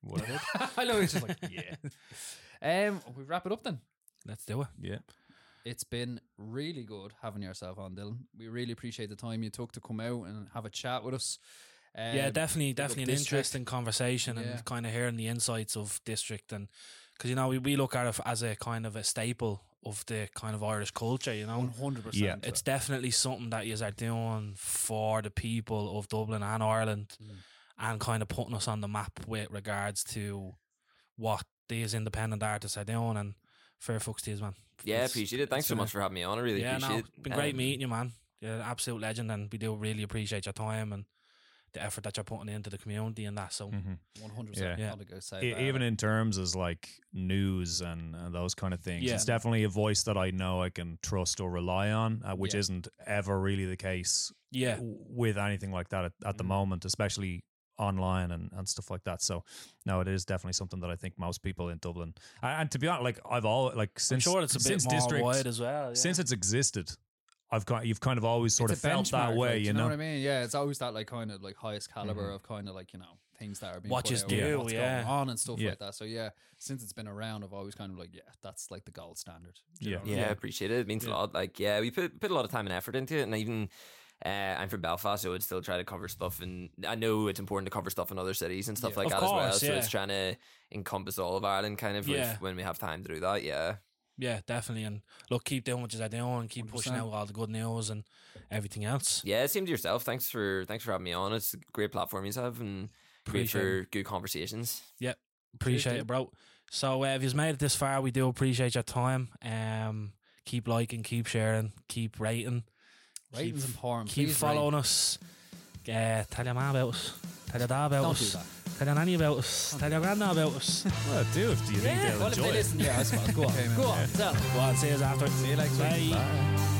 Whatever. I know, it's just like, yeah. Um, we wrap it up then. Let's do it. Yeah. It's been really good having yourself on, Dylan. We really appreciate the time you took to come out and have a chat with us. Um, yeah, definitely, definitely an district. interesting conversation and yeah. kind of hearing the insights of district, and because you know we, we look at it as a kind of a staple of the kind of Irish culture, you know, one hundred percent Yeah, it's definitely something that you are doing for the people of Dublin and Ireland, mm. and kind of putting us on the map with regards to what these independent artists are doing. And fair fucks to you, man. Yeah, it's, appreciate it. Thanks so much for having me on. I really yeah, appreciate no, it. It's been um, great meeting you, man. You're an absolute legend, and we do really appreciate your time and the effort that you're putting into the community and that. So mm-hmm. one hundred percent yeah. Yeah. Go say e- that. Even in terms as like news and, and those kind of things, yeah. it's definitely a voice that I know I can trust or rely on, uh, which yeah. isn't ever really the case yeah. w- with anything like that at, at mm-hmm. the moment, especially online and, and stuff like that. So no, it is definitely something that I think most people in Dublin, and, and to be honest, like I've all like since, I'm sure it's a bit more district, wide as well. Yeah. Since it's existed, I've got, you've kind of always sort it's of felt that way, like, you, you know? know what I mean? Yeah, it's always that like kind of like highest caliber mm-hmm. of kind of like, you know, things that are being what put out, do, what's yeah. going on and stuff yeah. like that. So yeah, since it's been around, I've always kind of like, yeah, that's like the gold standard. Yeah, I yeah, mean? appreciate it. It means yeah. a lot. Like, yeah, we put put a lot of time and effort into it, and even uh, I'm from Belfast, so I'd still try to cover stuff, and I know it's important to cover stuff in other cities and stuff yeah. like of that course, as well. Yeah. So it's trying to encompass all of Ireland, kind of yeah. with, when we have time to do that. Yeah. Yeah, definitely. And look, keep doing what you're doing and keep one hundred percent pushing out all the good news and everything else. Yeah, same to yourself. Thanks for thanks for having me on. It's a great platform you have, and appreciate great for good conversations. Yep, appreciate Cheers, it, bro. So uh, if you've made it this far, we do appreciate your time. Um, keep liking, keep sharing, keep rating. Rating's keep, important. Keep Please following rate. us. Uh, tell your mom about us. Tell your dad about Don't us. Do that. Tell your nanny about us. Tell your grandma about us. Well, dude, do you yeah. think they'll well, enjoy if they listen, it? Yeah, I suppose. Go on. Go on. Go on. See you after. See you next week. Bye. Bye.